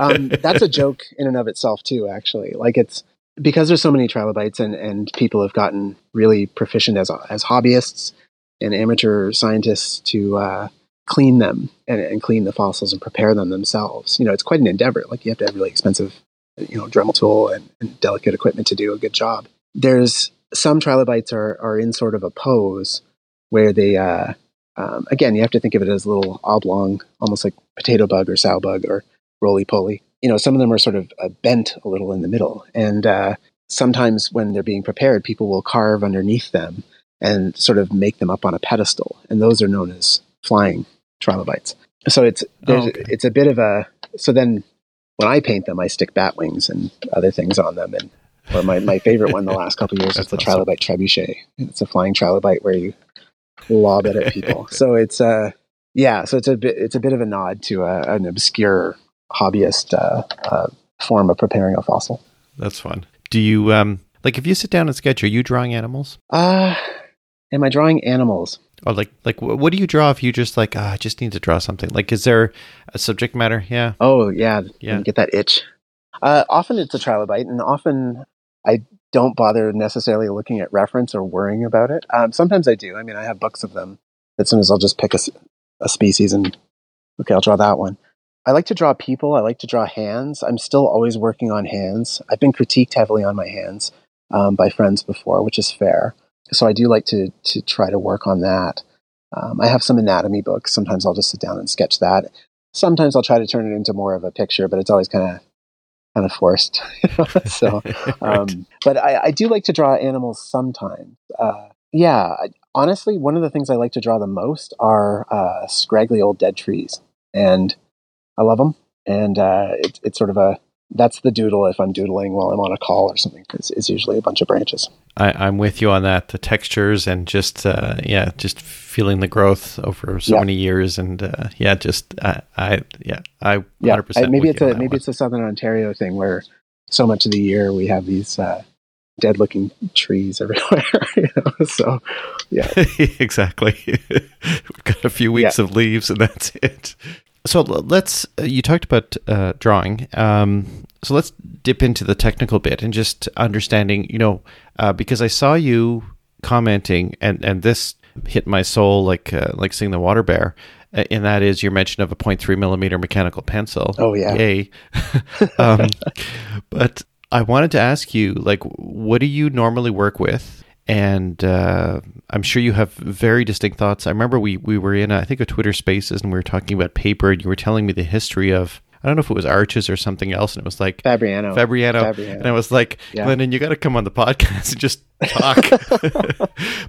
Um, that's a joke in and of itself, too, actually. Like, it's because there's so many trilobites and, and people have gotten really proficient as as hobbyists and amateur scientists to uh, clean them and, and clean the fossils and prepare them themselves. You know, it's quite an endeavor. Like, you have to have really expensive, you know, Dremel tool and, and delicate equipment to do a good job. There's some trilobites are, are in sort of a pose where they, uh, um, again, you have to think of it as a little oblong, almost like potato bug or sow bug or roly-poly. You know, some of them are sort of uh, bent a little in the middle. And uh, sometimes when they're being prepared, people will carve underneath them and sort of make them up on a pedestal. And those are known as flying trilobites. So it's oh, okay. it's a bit of a... So then when I paint them, I stick bat wings and other things on them. And or my, my favorite one the last couple of years is the awesome. Trilobite trebuchet. It's a flying trilobite where you lob it at people. So it's... Uh, yeah, so it's a bit, it's a bit of a nod to a, an obscure hobbyist uh, uh, form of preparing a fossil. That's fun. Do you... Um, like, if you sit down and sketch, are you drawing animals? Uh... Am I drawing animals? Or like, like, what do you draw if you just like, ah, I just need to draw something? Like, is there a subject matter? Yeah. Oh, yeah. Yeah. You get that itch. Uh, often it's a trilobite, and often I don't bother necessarily looking at reference or worrying about it. Um, sometimes I do. I mean, I have books of them that sometimes I'll just pick a, a species and, okay, I'll draw that one. I like to draw people. I like to draw hands. I'm still always working on hands. I've been critiqued heavily on my hands um, by friends before, which is fair. So I do like to to try to work on that. Um, I have some anatomy books. Sometimes I'll just sit down and sketch that. Sometimes I'll try to turn it into more of a picture, but it's always kind of kind of forced. so, um, right. But I, I do like to draw animals sometimes. Uh, yeah, I, honestly, one of the things I like to draw the most are uh, scraggly old dead trees, and I love them. And uh, it, it's sort of a That's the doodle if I'm doodling while I'm on a call or something, because it's usually a bunch of branches. I, I'm with you on that. The textures and just, uh, yeah, just feeling the growth over so yeah. many years. And uh, yeah, just, I, I yeah, I yeah. one hundred percent I, maybe it's a Maybe one. It's a Southern Ontario thing where so much of the year we have these uh, dead-looking trees everywhere. you know? So, yeah. Exactly. We've got a few weeks yeah. of leaves and that's it. So let's, you talked about uh, drawing, um, so let's dip into the technical bit and just understanding, you know, uh, because I saw you commenting and, and this hit my soul like uh, like seeing the water bear, and that is your mention of a zero point three millimeter mechanical pencil. Oh, yeah. Yay. um, but I wanted to ask you, like, what do you normally work with? And uh, I'm sure you have very distinct thoughts. I remember we we were in, a, I think, a Twitter Spaces, and we were talking about paper, and you were telling me the history of, I don't know if it was Arches or something else, and it was like... Fabriano. Fabriano. Fabriano. And I was like, yeah. Glendon, you got to come on the podcast and just talk.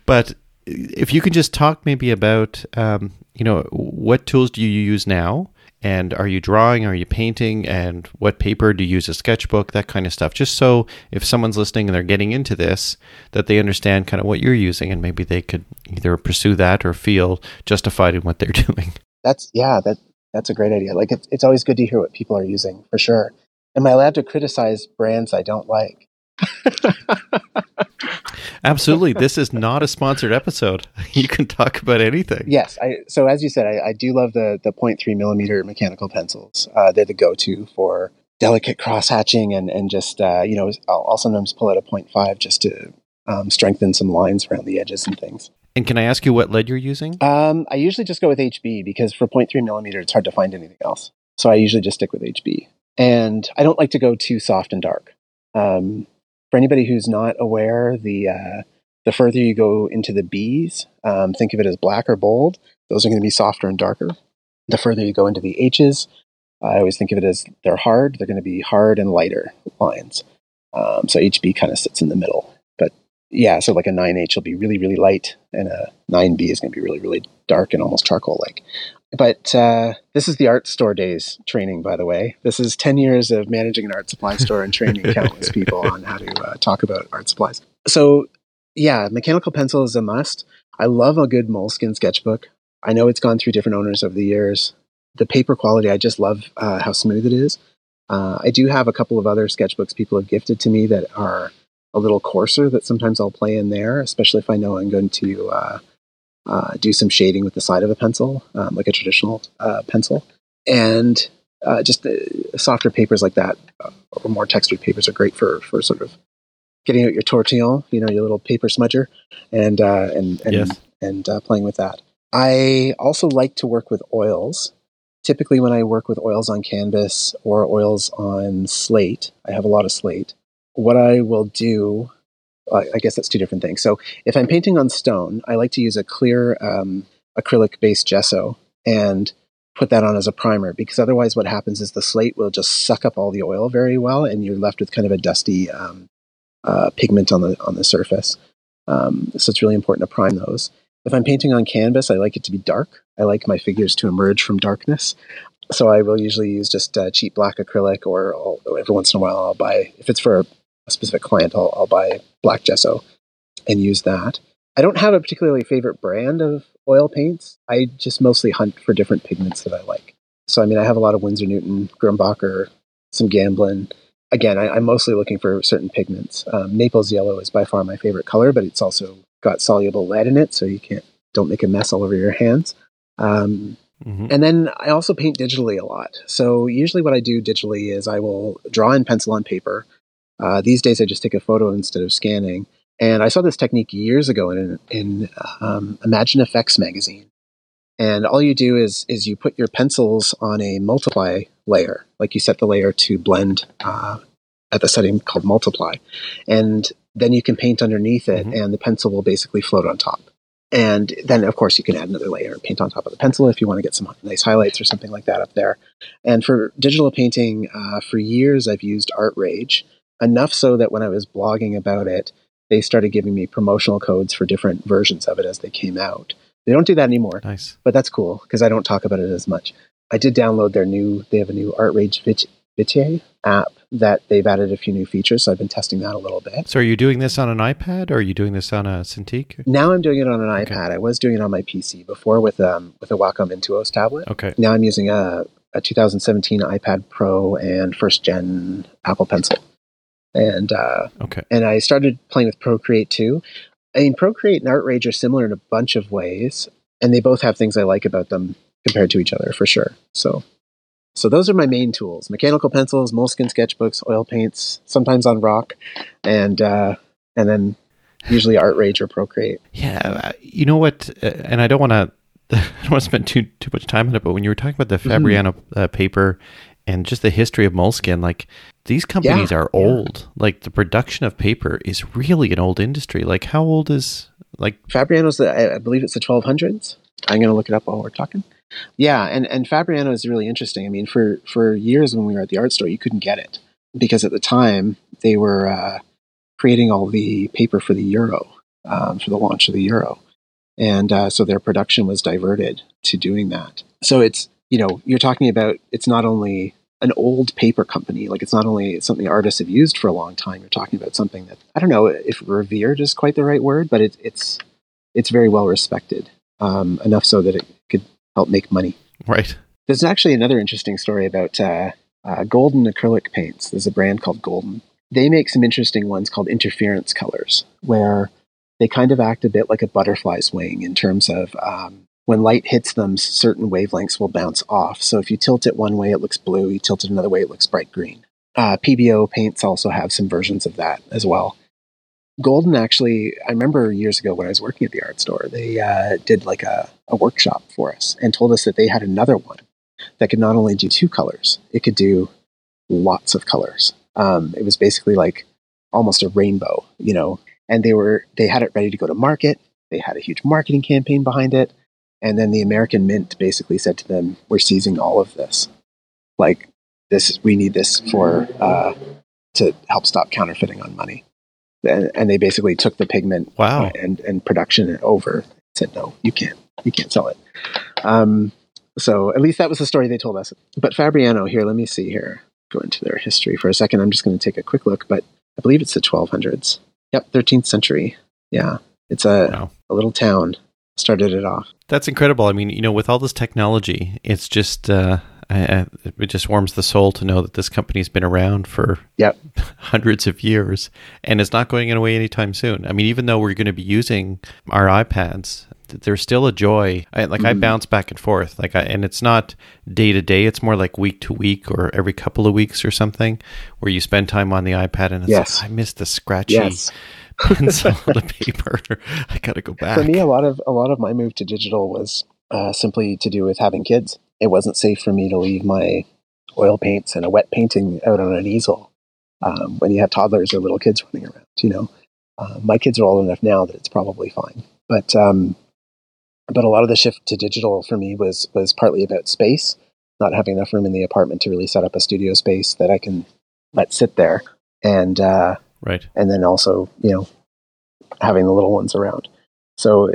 But if you can just talk maybe about, um, you know, what tools do you use now? And are you drawing? Are you painting? And what paper do you use? A sketchbook? That kind of stuff. Just so if someone's listening and they're getting into this, that they understand kind of what you're using, and maybe they could either pursue that or feel justified in what they're doing. That's yeah, that that's a great idea. Like it's, it's always good to hear what people are using for sure. Am I allowed to criticize brands I don't like? Absolutely. This is not a sponsored episode. You can talk about anything. Yes. I, so as you said, I, I do love the the zero point three millimeter mechanical pencils. Uh, they're the go-to for delicate cross-hatching and, and just, uh, you know, I'll, I'll sometimes pull out a zero point five just to um, strengthen some lines around the edges and things. And can I ask you what lead you're using? Um, I usually just go with H B because for zero point three millimeter, it's hard to find anything else. So I usually just stick with H B. And I don't like to go too soft and dark. Um For anybody who's not aware, the uh, the further you go into the B's, um, think of it as black or bold. Those are going to be softer and darker. The further you go into the H's, I always think of it as they're hard. They're going to be hard and lighter lines. Um, so H B kind of sits in the middle. But yeah, so like a nine H will be really, really light, and a nine B is going to be really, really dark and almost charcoal-like. But uh, this is the Art Store Days training, by the way. This is ten years of managing an art supply store and training countless people on how to uh, talk about art supplies. So yeah, mechanical pencil is a must. I love a good Moleskine sketchbook. I know it's gone through different owners over the years. The paper quality, I just love uh, how smooth it is. Uh, I do have a couple of other sketchbooks people have gifted to me that are a little coarser that sometimes I'll play in there, especially if I know I'm going to uh, uh, do some shading with the side of a pencil, um, like a traditional uh, pencil. And uh, just uh, softer papers like that, uh, or more textured papers are great for, for sort of getting out your tortillon, you know, your little paper smudger, and uh, and and, yes. and uh, playing with that. I also like to work with oils. Typically when I work with oils on canvas or oils on slate, I have a lot of slate. What I will do, I guess that's two different things. So if I'm painting on stone, I like to use a clear um, acrylic-based gesso and put that on as a primer, because otherwise what happens is the slate will just suck up all the oil very well, and you're left with kind of a dusty um, uh, pigment on the on the surface. Um, so it's really important to prime those. If I'm painting on canvas, I like it to be dark. I like my figures to emerge from darkness. So I will usually use just uh, cheap black acrylic, or I'll, every once in a while I'll buy, if it's for a, a specific client, I'll, I'll buy black gesso and use that. I don't have a particularly favorite brand of oil paints. I just mostly hunt for different pigments that I like. So, I mean, I have a lot of Winsor Newton, Grumbacher, some Gamblin. Again, I, I'm mostly looking for certain pigments. Um, Naples yellow is by far my favorite color, but it's also got soluble lead in it, so you can't don't make a mess all over your hands. Um, mm-hmm. And then I also paint digitally a lot. So usually what I do digitally is I will draw in pencil on paper. Uh, these days I just take a photo instead of scanning. And I saw this technique years ago in in um, Imagine Effects magazine. And all you do is is you put your pencils on a multiply layer, like you set the layer to blend uh, at the setting called multiply. And then you can paint underneath it, mm-hmm. and the pencil will basically float on top. And then, of course, you can add another layer and paint on top of the pencil if you want to get some nice highlights or something like that up there. And for digital painting, uh, for years, I've used ArtRage, enough so that when I was blogging about it, they started giving me promotional codes for different versions of it as they came out. They don't do that anymore, nice. But that's cool because I don't talk about it as much. I did download their new, they have a new ArtRage Vit- Vitier app that they've added a few new features, so I've been testing that a little bit. So are you doing this on an iPad, or are you doing this on a Cintiq? Now I'm doing it on an okay. iPad. I was doing it on my P C before with um with a Wacom Intuos tablet. Okay. Now I'm using a, a twenty seventeen iPad Pro and first-gen Apple Pencil. And uh, okay. And I started playing with Procreate too. I mean, Procreate and ArtRage are similar in a bunch of ways, and they both have things I like about them compared to each other, for sure. So... So those are my main tools: mechanical pencils, Moleskine sketchbooks, oil paints, sometimes on rock, and uh, and then usually ArtRage or Procreate. Yeah, you know what? And I don't want to I don't want to spend too too much time on it, but when you were talking about the Fabriano mm-hmm. uh, paper and just the history of Moleskine, like these companies yeah, are old. Yeah. Like the production of paper is really an old industry. Like how old is like Fabriano's? The, I believe it's the twelve hundreds. I'm going to look it up while we're talking. Yeah, and, and Fabriano is really interesting. I mean, for, for years when we were at the art store, you couldn't get it because at the time they were uh, creating all the paper for the Euro, um, for the launch of the Euro. And uh, so their production was diverted to doing that. So it's, you know, you're talking about it's not only an old paper company, like it's not only something artists have used for a long time, you're talking about something that, I don't know if revered is quite the right word, but it, it's it's very well respected, um, enough so that it could help make money. Right. There's actually another interesting story about uh, uh, Golden acrylic paints. There's a brand called Golden. They make some interesting ones called interference colors, where they kind of act a bit like a butterfly's wing in terms of um, when light hits them, certain wavelengths will bounce off. So if you tilt it one way, it looks blue. You tilt it another way, it looks bright green. Uh, P B O paints also have some versions of that as well. Golden actually, I remember years ago when I was working at the art store, they uh, did like a, a workshop for us and told us that they had another one that could not only do two colors, it could do lots of colors. Um, it was basically like almost a rainbow, you know, and they were, they had it ready to go to market. They had a huge marketing campaign behind it. And then the American Mint basically said to them, we're seizing all of this. like this, we need this for, uh, to help stop counterfeiting on money. And, and they basically took the pigment wow. and, and production over, said, no, you can't, you can't sell it. Um, so at least that was the story they told us. But Fabriano here, let me see here, go into their history for a second. I'm just going to take a quick look, but I believe it's the twelve hundreds. Yep. thirteenth century. Yeah. It's a, wow. a little town. Started it off. That's incredible. I mean, you know, with all this technology, it's just, uh, I, I, it just warms the soul to know that this company's been around for yep. hundreds of years, and it's not going away anytime soon. I mean, even though we're going to be using our iPads, there's still a joy. I, like mm-hmm. I bounce back and forth, like I, and it's not day to day. It's more like week to week or every couple of weeks or something, where you spend time on the iPad and it's yes. like, I miss the scratchy yes. pencil to paper. I gotta go back. For me, a lot of a lot of my move to digital was uh, simply to do with having kids. It wasn't safe for me to leave my oil paints and a wet painting out on an easel um, when you have toddlers or little kids running around, you know. Uh, my kids are old enough now that it's probably fine. But um, but a lot of the shift to digital for me was was partly about space, not having enough room in the apartment to really set up a studio space that I can let sit there. And, uh, right. and then also, you know, having the little ones around. So,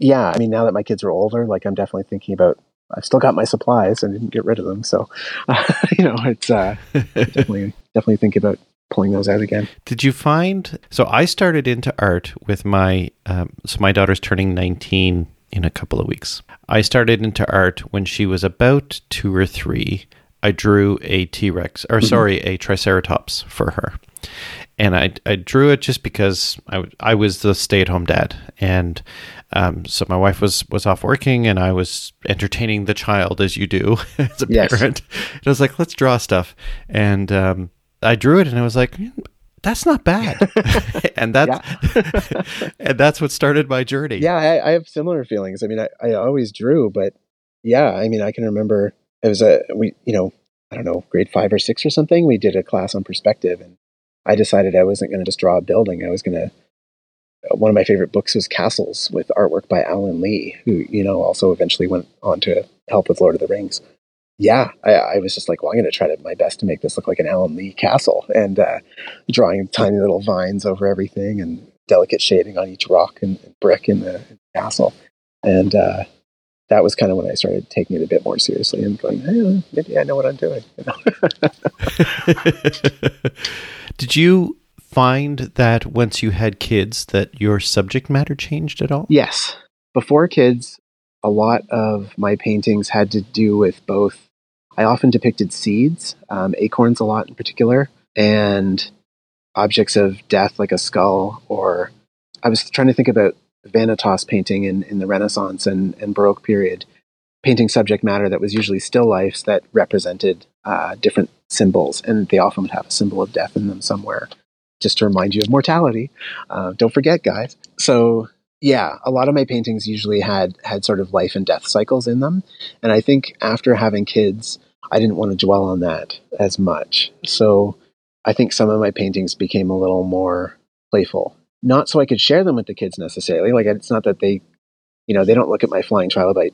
yeah, I mean, now that my kids are older, like I'm definitely thinking about I've still got my supplies. I didn't get rid of them. So, uh, you know, it's uh, definitely, definitely think about pulling those out again. Did you find, so I started into art with my, um, so my daughter's turning nineteen in a couple of weeks. I started into art when she was about two or three. I drew a T-Rex, or mm-hmm. sorry, a Triceratops for her. And I, I drew it just because I, w- I was the stay-at-home dad. And um, so my wife was, was off working, and I was entertaining the child, as you do as a yes. parent. And I was like, let's draw stuff. And um, I drew it, and I was like, that's not bad. and, that's, Yeah. and that's what started my journey. Yeah, I, I have similar feelings. I mean, I, I always drew, but yeah, I mean, I can remember it was a, we, you know, I don't know, grade five or six or something. We did a class on perspective, and I decided I wasn't going to just draw a building. I was going to, one of my favorite books was Castles, with artwork by Alan Lee, who, you know, also eventually went on to help with Lord of the Rings. Yeah, I, I was just like, well, I'm going to try to, my best to make this look like an Alan Lee castle, and uh, drawing tiny little vines over everything and delicate shading on each rock and brick in the, in the castle. And uh, that was kind of when I started taking it a bit more seriously and going, hey, maybe I know what I'm doing. You know? Did you find that once you had kids that your subject matter changed at all? Yes. Before kids, a lot of my paintings had to do with both. I often depicted seeds, um, acorns a lot in particular, and objects of death like a skull, or I was trying to think about Vanitas painting in, in the Renaissance and, and Baroque period, painting subject matter that was usually still lifes that represented uh, different symbols, and they often would have a symbol of death in them somewhere, just to remind you of mortality. Uh, don't forget, guys. So yeah, a lot of my paintings usually had had sort of life and death cycles in them, and I think after having kids, I didn't want to dwell on that as much. So I think some of my paintings became a little more playful, not so I could share them with the kids necessarily. Like it's not that they, you know, they don't look at my flying trilobite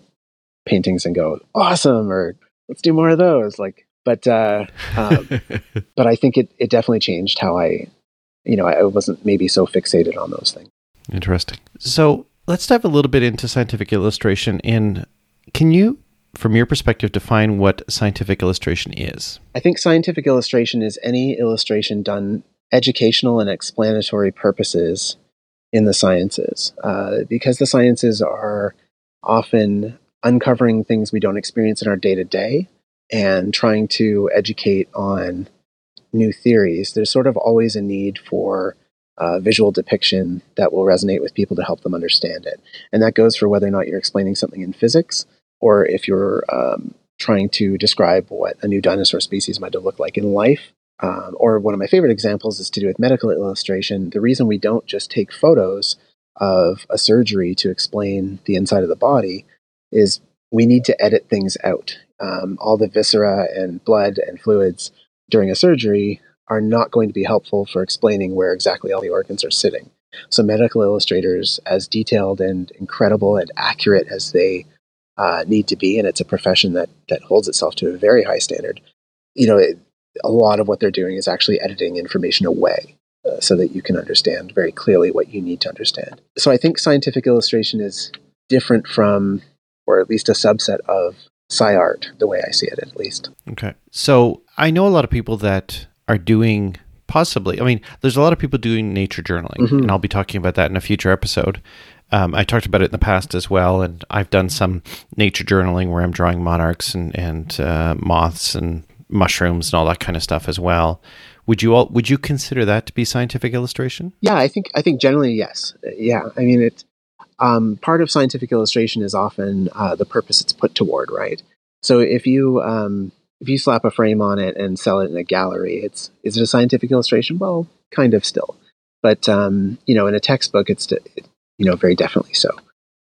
paintings and go awesome or let's do more of those. Like. But uh, um, but I think it, it definitely changed how I, you know, I wasn't maybe so fixated on those things. Interesting. So let's dive a little bit into scientific illustration. In can you, from your perspective, define what scientific illustration is? I think scientific illustration is any illustration done educational and explanatory purposes in the sciences, uh, because the sciences are often uncovering things we don't experience in our day to day, and trying to educate on new theories. There's sort of always a need for uh, visual depiction that will resonate with people to help them understand it. And that goes for whether or not you're explaining something in physics, or if you're um, trying to describe what a new dinosaur species might have looked like in life. Um, or one of my favorite examples is to do with medical illustration. The reason we don't just take photos of a surgery to explain the inside of the body is we need to edit things out. Um, all the viscera and blood and fluids during a surgery are not going to be helpful for explaining where exactly all the organs are sitting. So medical illustrators, as detailed and incredible and accurate as they uh, need to be, and it's a profession that that holds itself to a very high standard, you know, it, a lot of what they're doing is actually editing information away uh, so that you can understand very clearly what you need to understand. So I think scientific illustration is different from, or at least a subset of, sci-art, the way I see it, at least. Okay. So I know a lot of people that are doing possibly, I mean, there's a lot of people doing nature journaling, mm-hmm. and I'll be talking about that in a future episode. Um, I talked about it in the past as well, and I've done some nature journaling where I'm drawing monarchs and, and uh, moths and mushrooms and all that kind of stuff as well. Would you all, would you consider that to be scientific illustration? Yeah, I think, I think generally, yes. Yeah. I mean, it's, Um, part of scientific illustration is often uh, the purpose it's put toward, right? So if you um, if you slap a frame on it and sell it in a gallery, it's is it a scientific illustration? Well, kind of still, but um, you know, in a textbook, it's you know very definitely so,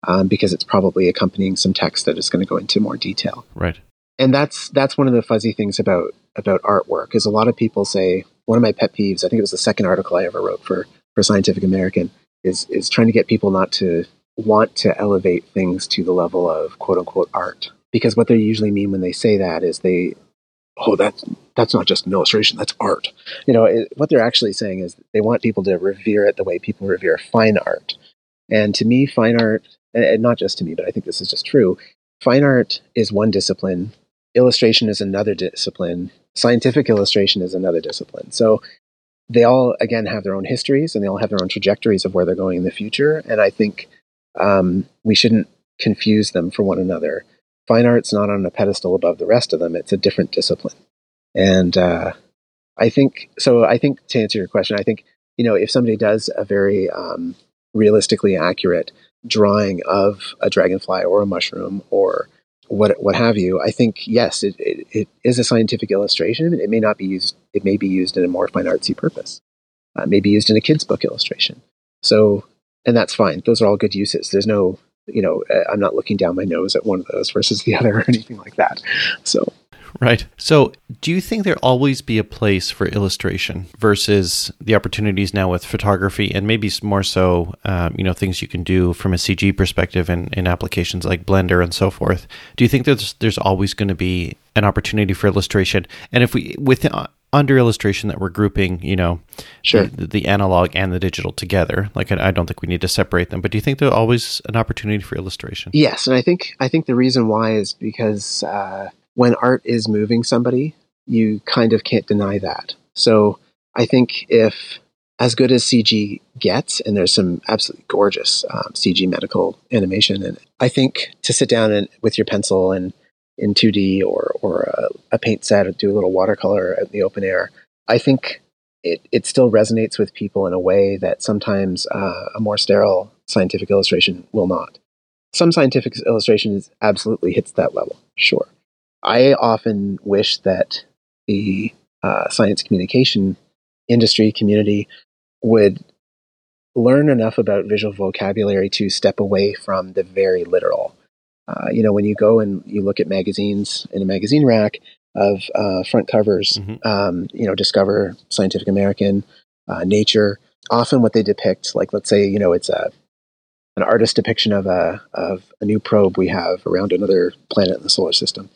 um, because it's probably accompanying some text that is going to go into more detail, right? And that's that's one of the fuzzy things about about artwork is a lot of people say one of my pet peeves. I think it was the second article I ever wrote for for Scientific American is is trying to get people not to want to elevate things to the level of quote unquote art, because what they usually mean when they say that is they, oh, that's, that's not just an illustration, that's art. You know, it, what they're actually saying is they want people to revere it the way people revere fine art. And to me, fine art, and not just to me, but I think this is just true. Fine art is one discipline. Illustration is another discipline. Scientific illustration is another discipline. So they all, again, have their own histories and they all have their own trajectories of where they're going in the future. And I think Um, we shouldn't confuse them for one another. Fine art's not on a pedestal above the rest of them. It's a different discipline. And uh, I think, so I think to answer your question, I think, you know, if somebody does a very um, realistically accurate drawing of a dragonfly or a mushroom or what what have you, I think, yes, it, it, it is a scientific illustration. It may not be used, it may be used in a more fine artsy purpose. Uh, it may be used in a kid's book illustration. So, and that's fine. Those are all good uses. There's no, you know, I'm not looking down my nose at one of those versus the other or anything like that. So, right. So do you think there'll always be a place for illustration versus the opportunities now with photography and maybe more so, um, you know, things you can do from a C G perspective and in applications like Blender and so forth? Do you think there's, there's always going to be an opportunity for illustration? And if we, with uh, under illustration that we're grouping, you know, sure. the, the analog and the digital together. Like, I, I don't think we need to separate them, but do you think there's always an opportunity for illustration? Yes. And I think, I think the reason why is because uh, when art is moving somebody, you kind of can't deny that. So I think if as good as C G gets, and there's some absolutely gorgeous um, C G medical animation, and I think to sit down and with your pencil and in two D or or a, a paint set or do a little watercolor out in the open air, I think it, it still resonates with people in a way that sometimes uh, a more sterile scientific illustration will not. Some scientific illustration is absolutely hits that level, sure. I often wish that the uh, science communication industry community would learn enough about visual vocabulary to step away from the very literal. Uh, you know, when you go and you look at magazines in a magazine rack of uh, front covers, mm-hmm. um, you know, Discover, Scientific American, uh, Nature, often what they depict, like let's say, you know, it's a an artist depiction of a of a new probe we have around another planet in the solar system.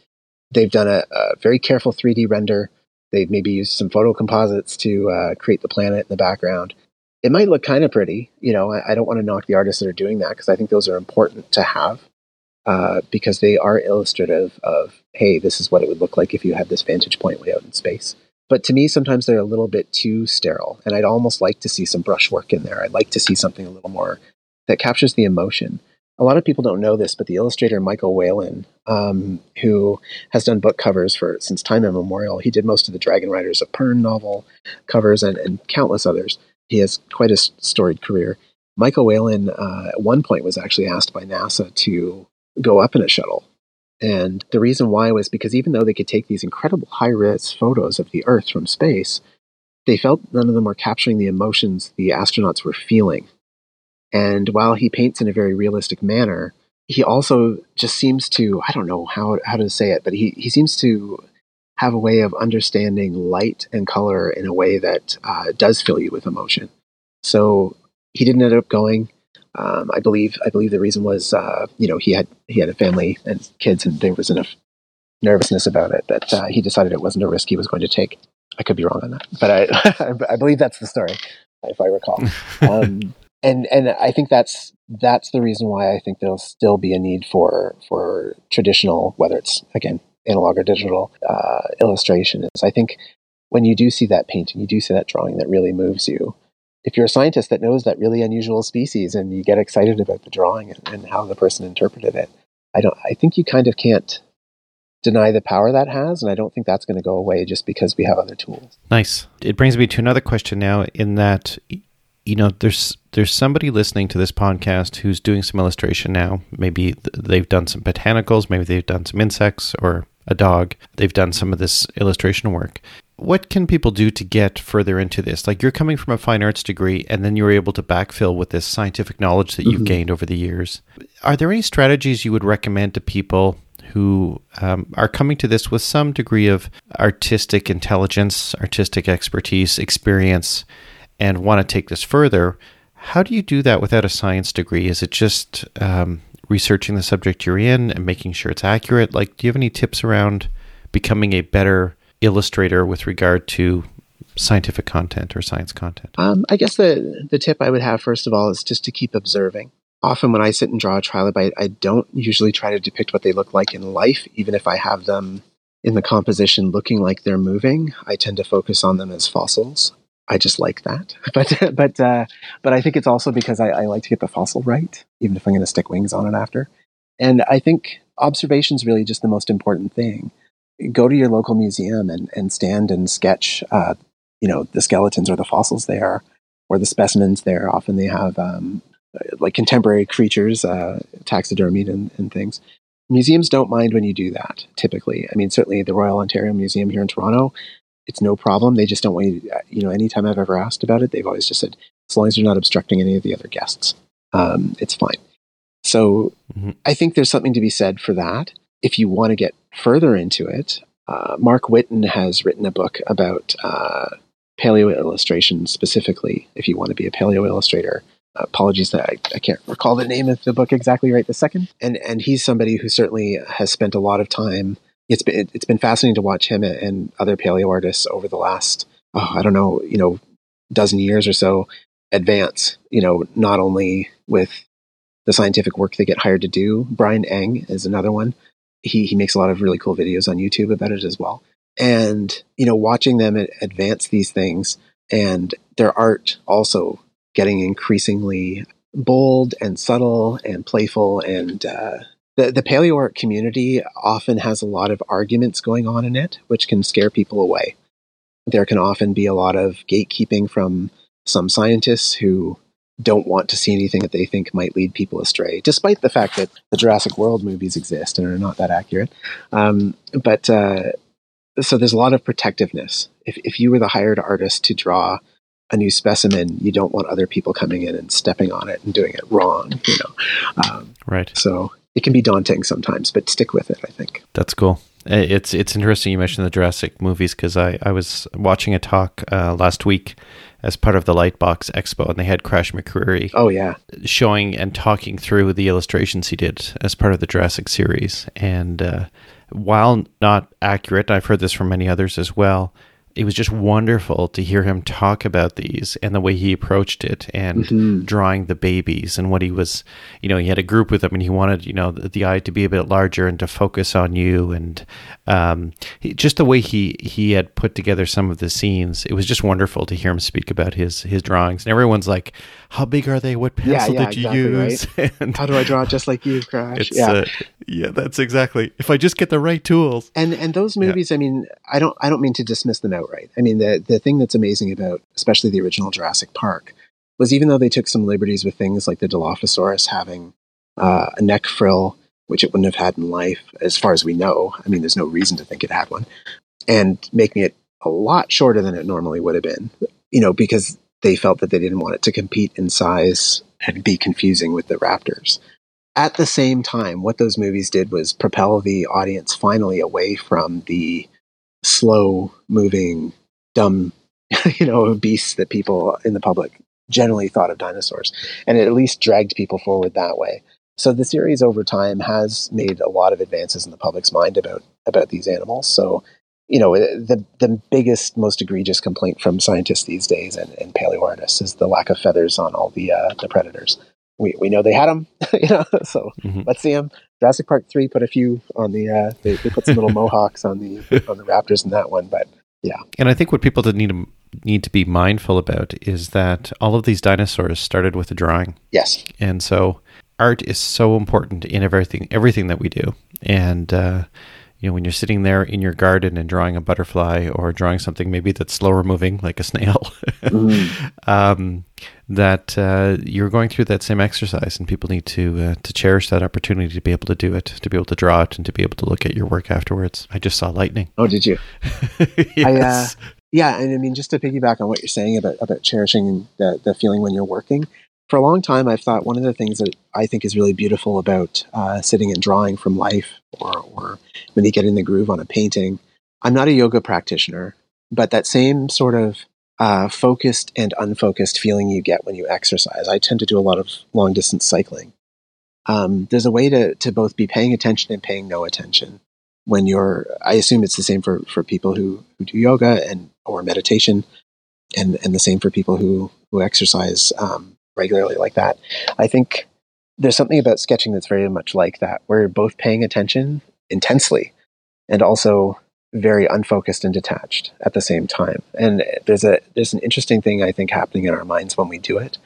They've done a, a very careful three D render. They've maybe used some photo composites to uh, create the planet in the background. It might look kind of pretty, you know. I, I don't want to knock the artists that are doing that because I think those are important to have. Uh, because they are illustrative of, hey, this is what it would look like if you had this vantage point way out in space. But to me, sometimes they're a little bit too sterile, and I'd almost like to see some brushwork in there. I'd like to see something a little more that captures the emotion. A lot of people don't know this, but the illustrator Michael Whelan, um, who has done book covers for since time immemorial, he did most of the Dragon Riders of Pern novel covers and, and countless others. He has quite a storied career. Michael Whelan, uh, at one point, was actually asked by NASA to go up in a shuttle. And the reason why was because even though they could take these incredible high-res photos of the Earth from space, they felt none of them were capturing the emotions the astronauts were feeling. And while he paints in a very realistic manner, he also just seems to, I don't know how how to say it, but he, he seems to have a way of understanding light and color in a way that uh, does fill you with emotion. So he didn't end up going. Um, I believe I believe the reason was, uh, you know, he had he had a family and kids, and there was enough nervousness about it that uh, he decided it wasn't a risk he was going to take. I could be wrong on that, but I I believe that's the story, if I recall. Um, and and I think that's that's the reason why I think there'll still be a need for for traditional, whether it's again analog or digital uh, illustration. Is I think when you do see that painting, you do see that drawing that really moves you. If you're a scientist that knows that really unusual species and you get excited about the drawing and, and how the person interpreted it, I don't. I think you kind of can't deny the power that has, and I don't think that's going to go away just because we have other tools. Nice. It brings me to another question now, in that, you know, there's there's somebody listening to this podcast who's doing some illustration now. Maybe they've done some botanicals, maybe they've done some insects or a dog. They've done some of this illustration work. What can people do to get further into this? Like, you're coming from a fine arts degree, and then you were able to backfill with this scientific knowledge that you've mm-hmm. gained over the years. Are there any strategies you would recommend to people who um, are coming to this with some degree of artistic intelligence, artistic expertise, experience, and want to take this further? How do you do that without a science degree? Is it just um, researching the subject you're in and making sure it's accurate? Like, do you have any tips around becoming a better illustrator with regard to scientific content or science content? Um, I guess the, the tip I would have, first of all, is just to keep observing. Often when I sit and draw a trilobite, I don't usually try to depict what they look like in life, even if I have them in the composition looking like they're moving. I tend to focus on them as fossils. I just like that. But but uh, but I think it's also because I, I like to get the fossil right, even if I'm going to stick wings on it after. And I think observation is really just the most important thing. Go to your local museum and, and stand and sketch, uh, you know, the skeletons or the fossils there, or the specimens there. Often they have um, like contemporary creatures, uh, taxidermied and, and things. Museums don't mind when you do that, typically. I mean, certainly the Royal Ontario Museum here in Toronto, it's no problem. They just don't want you, to, you know, anytime I've ever asked about it, they've always just said, as long as you're not obstructing any of the other guests, um, it's fine. So mm-hmm. I think there's something to be said for that. If you want to get further into it, uh, Mark Whitten has written a book about uh, paleo illustration specifically, if you want to be a paleo illustrator. Apologies that I, I can't recall the name of the book exactly right this second. And and he's somebody who certainly has spent a lot of time. It's been, it, it's been fascinating to watch him and other paleo artists over the last, oh, I don't know, you know, dozen years or so advance, you know, not only with the scientific work they get hired to do. Brian Eng is another one. He he makes a lot of really cool videos on YouTube about it as well. And, you know, watching them advance these things and their art also getting increasingly bold and subtle and playful. And uh, the, the paleo art community often has a lot of arguments going on in it, which can scare people away. There can often be a lot of gatekeeping from some scientists who don't want to see anything that they think might lead people astray, despite the fact that the Jurassic World movies exist and are not that accurate. Um, but uh, so there's a lot of protectiveness. If, if you were the hired artist to draw a new specimen, you don't want other people coming in and stepping on it and doing it wrong, you know? Um, right. So it can be daunting sometimes, but stick with it, I think. That's cool. It's it's interesting you mentioned the Jurassic movies, because I, I was watching a talk uh, last week as part of the Lightbox Expo, and they had Crash McCreary oh, yeah. showing and talking through the illustrations he did as part of the Jurassic series. And uh, while not accurate, I've heard this from many others as well, it was just wonderful to hear him talk about these and the way he approached it and mm-hmm. drawing the babies and what he was, you know, he had a group with him and he wanted, you know, the, the eye to be a bit larger and to focus on you. And um, he, just the way he, he had put together some of the scenes, it was just wonderful to hear him speak about his, his drawings. And everyone's like, how big are they? What pencil yeah, yeah, did exactly, you use? Right? And how do I draw just like you, Crash? Yeah. Uh, yeah, that's exactly. If I just get the right tools. And and those movies, yeah. I mean, I don't, I don't mean to dismiss them out. Right. I mean, the the thing that's amazing about, especially the original Jurassic Park, was even though they took some liberties with things like the Dilophosaurus having uh, a neck frill, which it wouldn't have had in life, as far as we know. I mean, there's no reason to think it had one, and making it a lot shorter than it normally would have been, you know, because they felt that they didn't want it to compete in size and be confusing with the raptors. At the same time, what those movies did was propel the audience finally away from the slow moving, dumb, you know, beasts that people in the public generally thought of dinosaurs. And it at least dragged people forward that way. So the series over time has made a lot of advances in the public's mind about about these animals. So, you know, the the biggest, most egregious complaint from scientists these days and, and paleoartists is the lack of feathers on all the uh, the predators. We we know they had them, you know. So mm-hmm. let's see them. Jurassic Park three put a few on the. Uh, they, they put some little mohawks on the on the raptors in that one, but yeah. And I think what people need to need to be mindful about is that all of these dinosaurs started with a drawing. Yes. And so art is so important in everything everything that we do. And uh, you know, when you're sitting there in your garden and drawing a butterfly or drawing something maybe that's slower moving, like a snail, mm. um, that uh, you're going through that same exercise, and people need to uh, to cherish that opportunity to be able to do it, to be able to draw it, and to be able to look at your work afterwards. I just saw lightning. Oh, did you? Yes. I, uh, yeah, and I mean, just to piggyback on what you're saying about about cherishing the the feeling when you're working. For a long time, I've thought one of the things that I think is really beautiful about uh, sitting and drawing from life, or, or when you get in the groove on a painting. I'm not a yoga practitioner, but that same sort of uh, focused and unfocused feeling you get when you exercise. I tend to do a lot of long distance cycling. Um, there's a way to to both be paying attention and paying no attention when you're. I assume it's the same for, for people who, who do yoga and or meditation, and and the same for people who who exercise. Um, regularly like that. I think there's something about sketching that's very much like that, where you're both paying attention intensely and also very unfocused and detached at the same time. And there's a there's an interesting thing I think happening in our minds when we do it,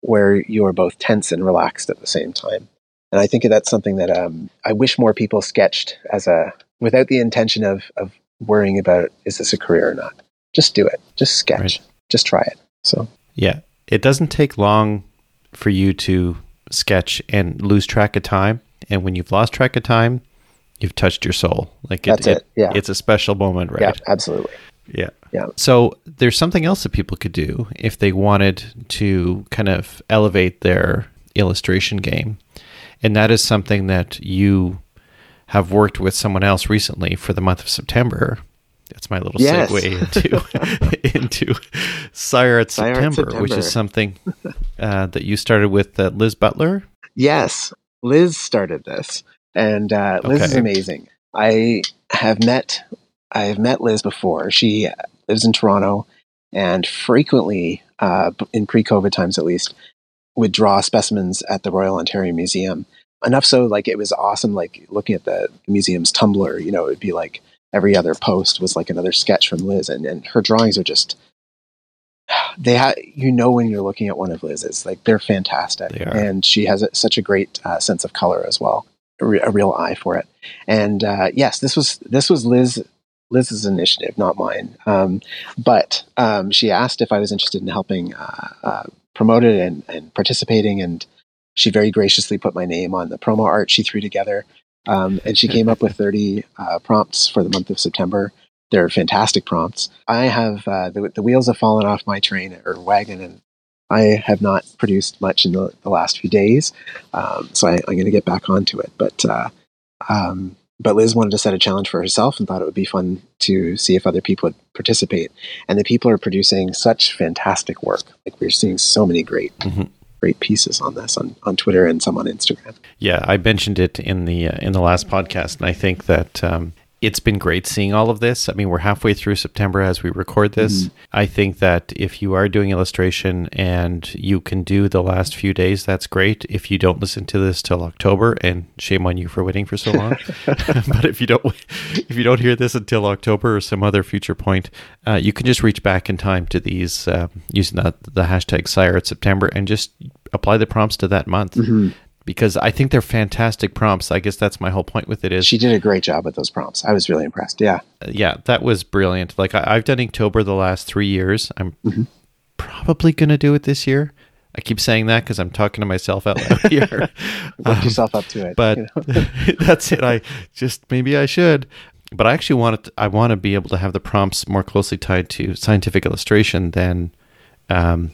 where you are both tense and relaxed at the same time. And I think that's something that um, I wish more people sketched as a without the intention of of worrying about, is this a career or not? Just do it. Just sketch. Right. Just try it. So yeah. It doesn't take long for you to sketch and lose track of time. And when you've lost track of time, you've touched your soul. Like it, That's it. it yeah. It's a special moment, right? Yeah, absolutely. Yeah. Yeah. So there's something else that people could do if they wanted to kind of elevate their illustration game. And that is something that you have worked with someone else recently for the month of September. That's my little yes. segue into into Sire at September, September, which is something uh, that you started with uh, Liz Butler. Yes, Liz started this, and uh, Liz okay. is amazing. I have met I have met Liz before. She lives in Toronto, and frequently, uh, in pre-COVID times at least, would draw specimens at the Royal Ontario Museum. Enough so, like it was awesome. Like looking at the museum's Tumblr, you know, it would be like. Every other post was like another sketch from Liz, and, and her drawings are just, they ha- you know, when you're looking at one of Liz's, like they're fantastic. They and she has a, such a great uh, sense of color as well, a, re- a real eye for it. And uh, yes, this was, this was Liz, Liz's initiative, not mine. Um, but um, she asked if I was interested in helping uh, uh, promote it and, and participating. And she very graciously put my name on the promo art she threw together. Um, and she came up with thirty uh, prompts for the month of September. They're fantastic prompts. I have, uh, the, the wheels have fallen off my train or wagon, and I have not produced much in the, the last few days. Um, so I, I'm going to get back onto it. But, uh, um, but Liz wanted to set a challenge for herself and thought it would be fun to see if other people would participate. And the people are producing such fantastic work. Like we're seeing so many great mm-hmm. great pieces on this on, on Twitter and some on Instagram. Yeah, I mentioned it in the uh, in the last podcast, and I think that um, it's been great seeing all of this. I mean, we're halfway through September as we record this. Mm-hmm. I think that if you are doing illustration and you can do the last few days, that's great. If you don't listen to this till October, and shame on you for waiting for so long. But if you don't if you don't hear this until October or some other future point, uh, you can just reach back in time to these uh, using the, the hashtag Sire at September and just apply the prompts to that month. Mm-hmm. Because I think they're fantastic prompts. I guess that's my whole point with it is... She did a great job with those prompts. I was really impressed. Yeah. Uh, yeah, that was brilliant. Like I, I've done Inktober the last three years. I'm mm-hmm. probably going to do it this year. I keep saying that because I'm talking to myself out loud here. Work um, yourself up to it. But you know? That's it. I just, maybe I should. But I actually want to, I want to be able to have the prompts more closely tied to scientific illustration than... Um,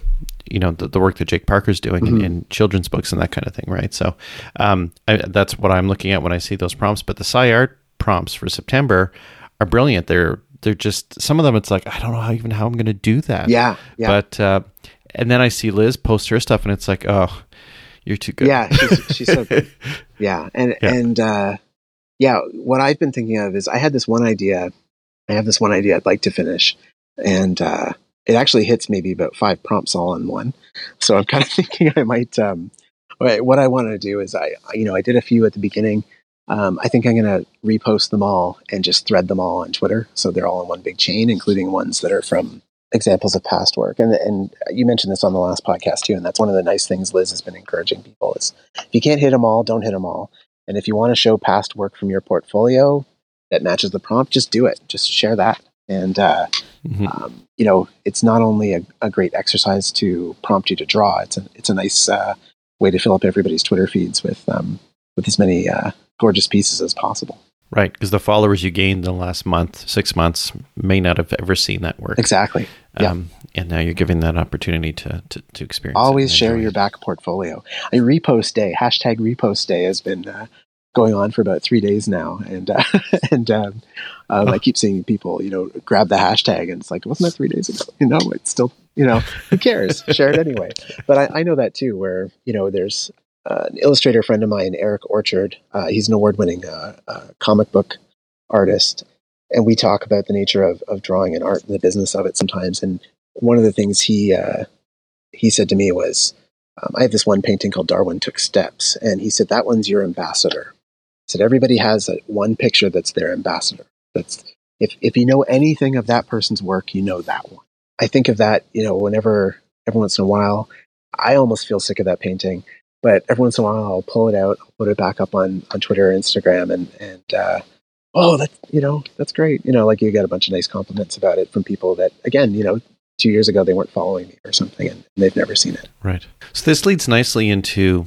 you know, the, the work that Jake Parker's doing mm-hmm. in, in children's books and that kind of thing, right? So um, I, that's what I'm looking at when I see those prompts. But the SciArt prompts for September are brilliant. They're they're just, some of them it's like, I don't know how even how I'm going to do that. Yeah. yeah. But, uh, and then I see Liz post her stuff and it's like, oh, you're too good. Yeah, she's, she's so good. Yeah. And, yeah. and uh, yeah, what I've been thinking of is I had this one idea. I have this one idea I'd like to finish. And uh, it actually hits maybe about five prompts all in one. So I'm kind of thinking I might, um, what I want to do is I, you know, I did a few at the beginning. Um, I think I'm going to repost them all and just thread them all on Twitter. So they're all in one big chain, including ones that are from examples of past work. And and you mentioned this on the last podcast too. And that's one of the nice things Liz has been encouraging people is if you can't hit them all, don't hit them all. And if you want to show past work from your portfolio that matches the prompt, just do it. Just share that. And, uh, mm-hmm. um, you know, it's not only a, a great exercise to prompt you to draw. It's a, it's a nice uh, way to fill up everybody's Twitter feeds with, um, with as many uh, gorgeous pieces as possible. Right, because the followers you gained in the last month, six months, may not have ever seen that work. Exactly. Um, yeah. And now you're giving that opportunity to to, to experience. Always share your back portfolio. I repost day, hashtag repost day has been uh, going on for about three days now. And uh, and um, um, oh. I keep seeing people, you know, grab the hashtag and it's like, wasn't that three days ago? You know, it's still, you know, who cares? Share it anyway. But I, I know that too, where, you know, there's, Uh, an illustrator friend of mine, Eric Orchard, uh, he's an award-winning uh, uh, comic book artist, and we talk about the nature of, of drawing and art and the business of it sometimes. And one of the things he uh, he said to me was, um, I have this one painting called Darwin Took Steps, and he said, that one's your ambassador. He said, everybody has a, one picture that's their ambassador. That's if, if you know anything of that person's work, you know that one. I think of that, you know, whenever, every once in a while, I almost feel sick of that painting. But every once in a while, I'll pull it out, I'll put it back up on, on Twitter or Instagram, and, and uh, oh, that's, you know, that's great. You know, like you get a bunch of nice compliments about it from people that, again, you know, two years ago, they weren't following me or something, and they've never seen it. Right. So this leads nicely into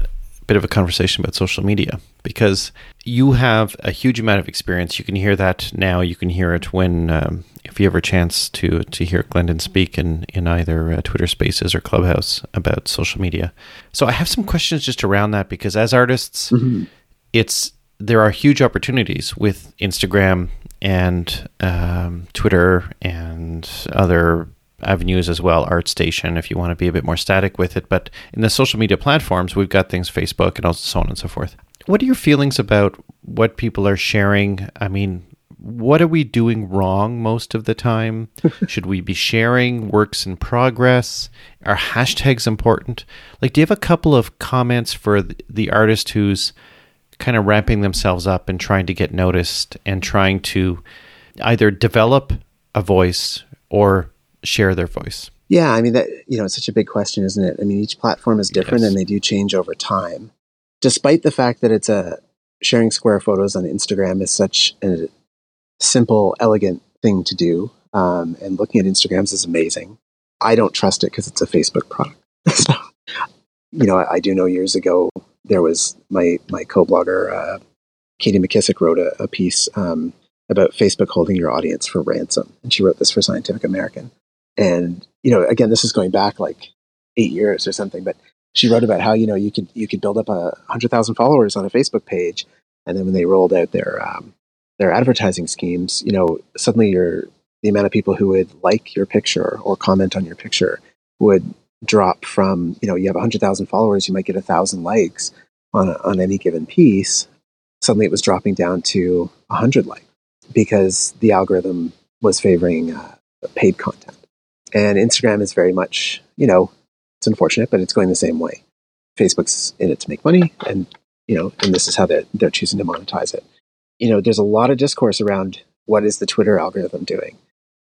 a bit of a conversation about social media, because you have a huge amount of experience. You can hear that now. You can hear it when, um, if you ever chance to to hear Glendon speak in, in either uh, Twitter Spaces or Clubhouse about social media. So I have some questions just around that, because as artists, mm-hmm. it's there are huge opportunities with Instagram and um, Twitter and other avenues as well, ArtStation, if you want to be a bit more static with it. But in the social media platforms, we've got things, Facebook and also so on and so forth. What are your feelings about what people are sharing? I mean, what are we doing wrong most of the time? Should we be sharing works in progress? Are hashtags important? Like, do you have a couple of comments for the, the artist who's kind of wrapping themselves up and trying to get noticed and trying to either develop a voice or share their voice? Yeah, I mean, that, you know, it's such a big question, isn't it? I mean, each platform is different, yes, and they do change over time. Despite the fact that it's a sharing square photos on Instagram is such a simple, elegant thing to do, um, and looking at Instagrams is amazing. I don't trust it because it's a Facebook product. So, you know, I, I do know years ago there was my my co-blogger uh, Katie McKissick wrote a, a piece um, about Facebook holding your audience for ransom, and she wrote this for Scientific American. And you know, again, this is going back like eight years or something, but she wrote about how, you know, you could you could build up a hundred thousand followers on a Facebook page, and then when they rolled out their um, their advertising schemes, you know, suddenly your the amount of people who would like your picture or comment on your picture would drop from, you know, you have a hundred thousand followers, you might get a thousand likes on a, on any given piece. Suddenly, it was dropping down to a hundred likes because the algorithm was favoring uh, paid content, and Instagram is very much, you know, it's unfortunate, but it's going the same way. Facebook's in it to make money, and you know, and this is how they're they're choosing to monetize it. You know, there's a lot of discourse around what is the Twitter algorithm doing.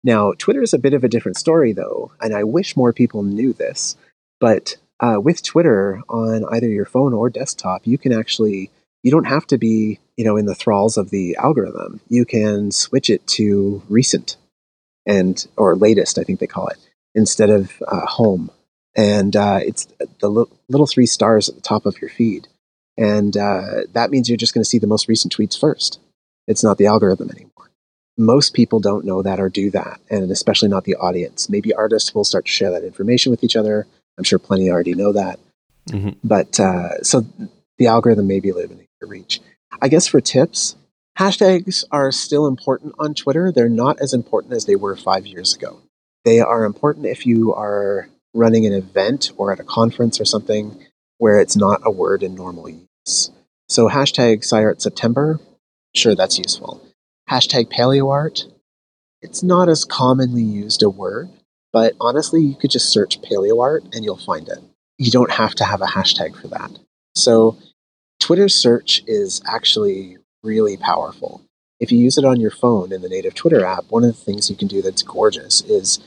Now, Twitter is a bit of a different story, though, and I wish more people knew this. But uh, with Twitter on either your phone or desktop, you can actually you don't have to be you know in the thralls of the algorithm. You can switch it to recent and or latest, I think they call it, instead of uh, home. And uh, it's the li- little three stars at the top of your feed. And uh, that means you're just going to see the most recent tweets first. It's not the algorithm anymore. Most people don't know that or do that, and especially not the audience. Maybe artists will start to share that information with each other. I'm sure plenty already know that. Mm-hmm. But uh, so the algorithm may be limiting your reach. I guess for tips, hashtags are still important on Twitter. They're not as important as they were five years ago. They are important if you are running an event or at a conference or something where it's not a word in normal use. So hashtag SciArtSeptember, sure, that's useful. Hashtag PaleoArt, it's not as commonly used a word, but honestly, you could just search PaleoArt and you'll find it. You don't have to have a hashtag for that. So Twitter search is actually really powerful. If you use it on your phone in the native Twitter app, one of the things you can do that's gorgeous is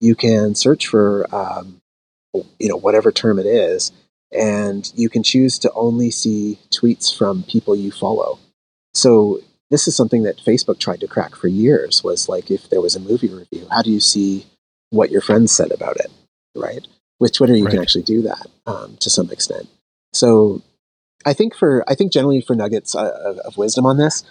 you can search for um, you know, whatever term it is, and you can choose to only see tweets from people you follow. So this is something that Facebook tried to crack for years, was like, if there was a movie review, how do you see what your friends said about it, right? With Twitter, you right. can actually do that um, to some extent. So I think for I think generally for nuggets uh, of wisdom on this,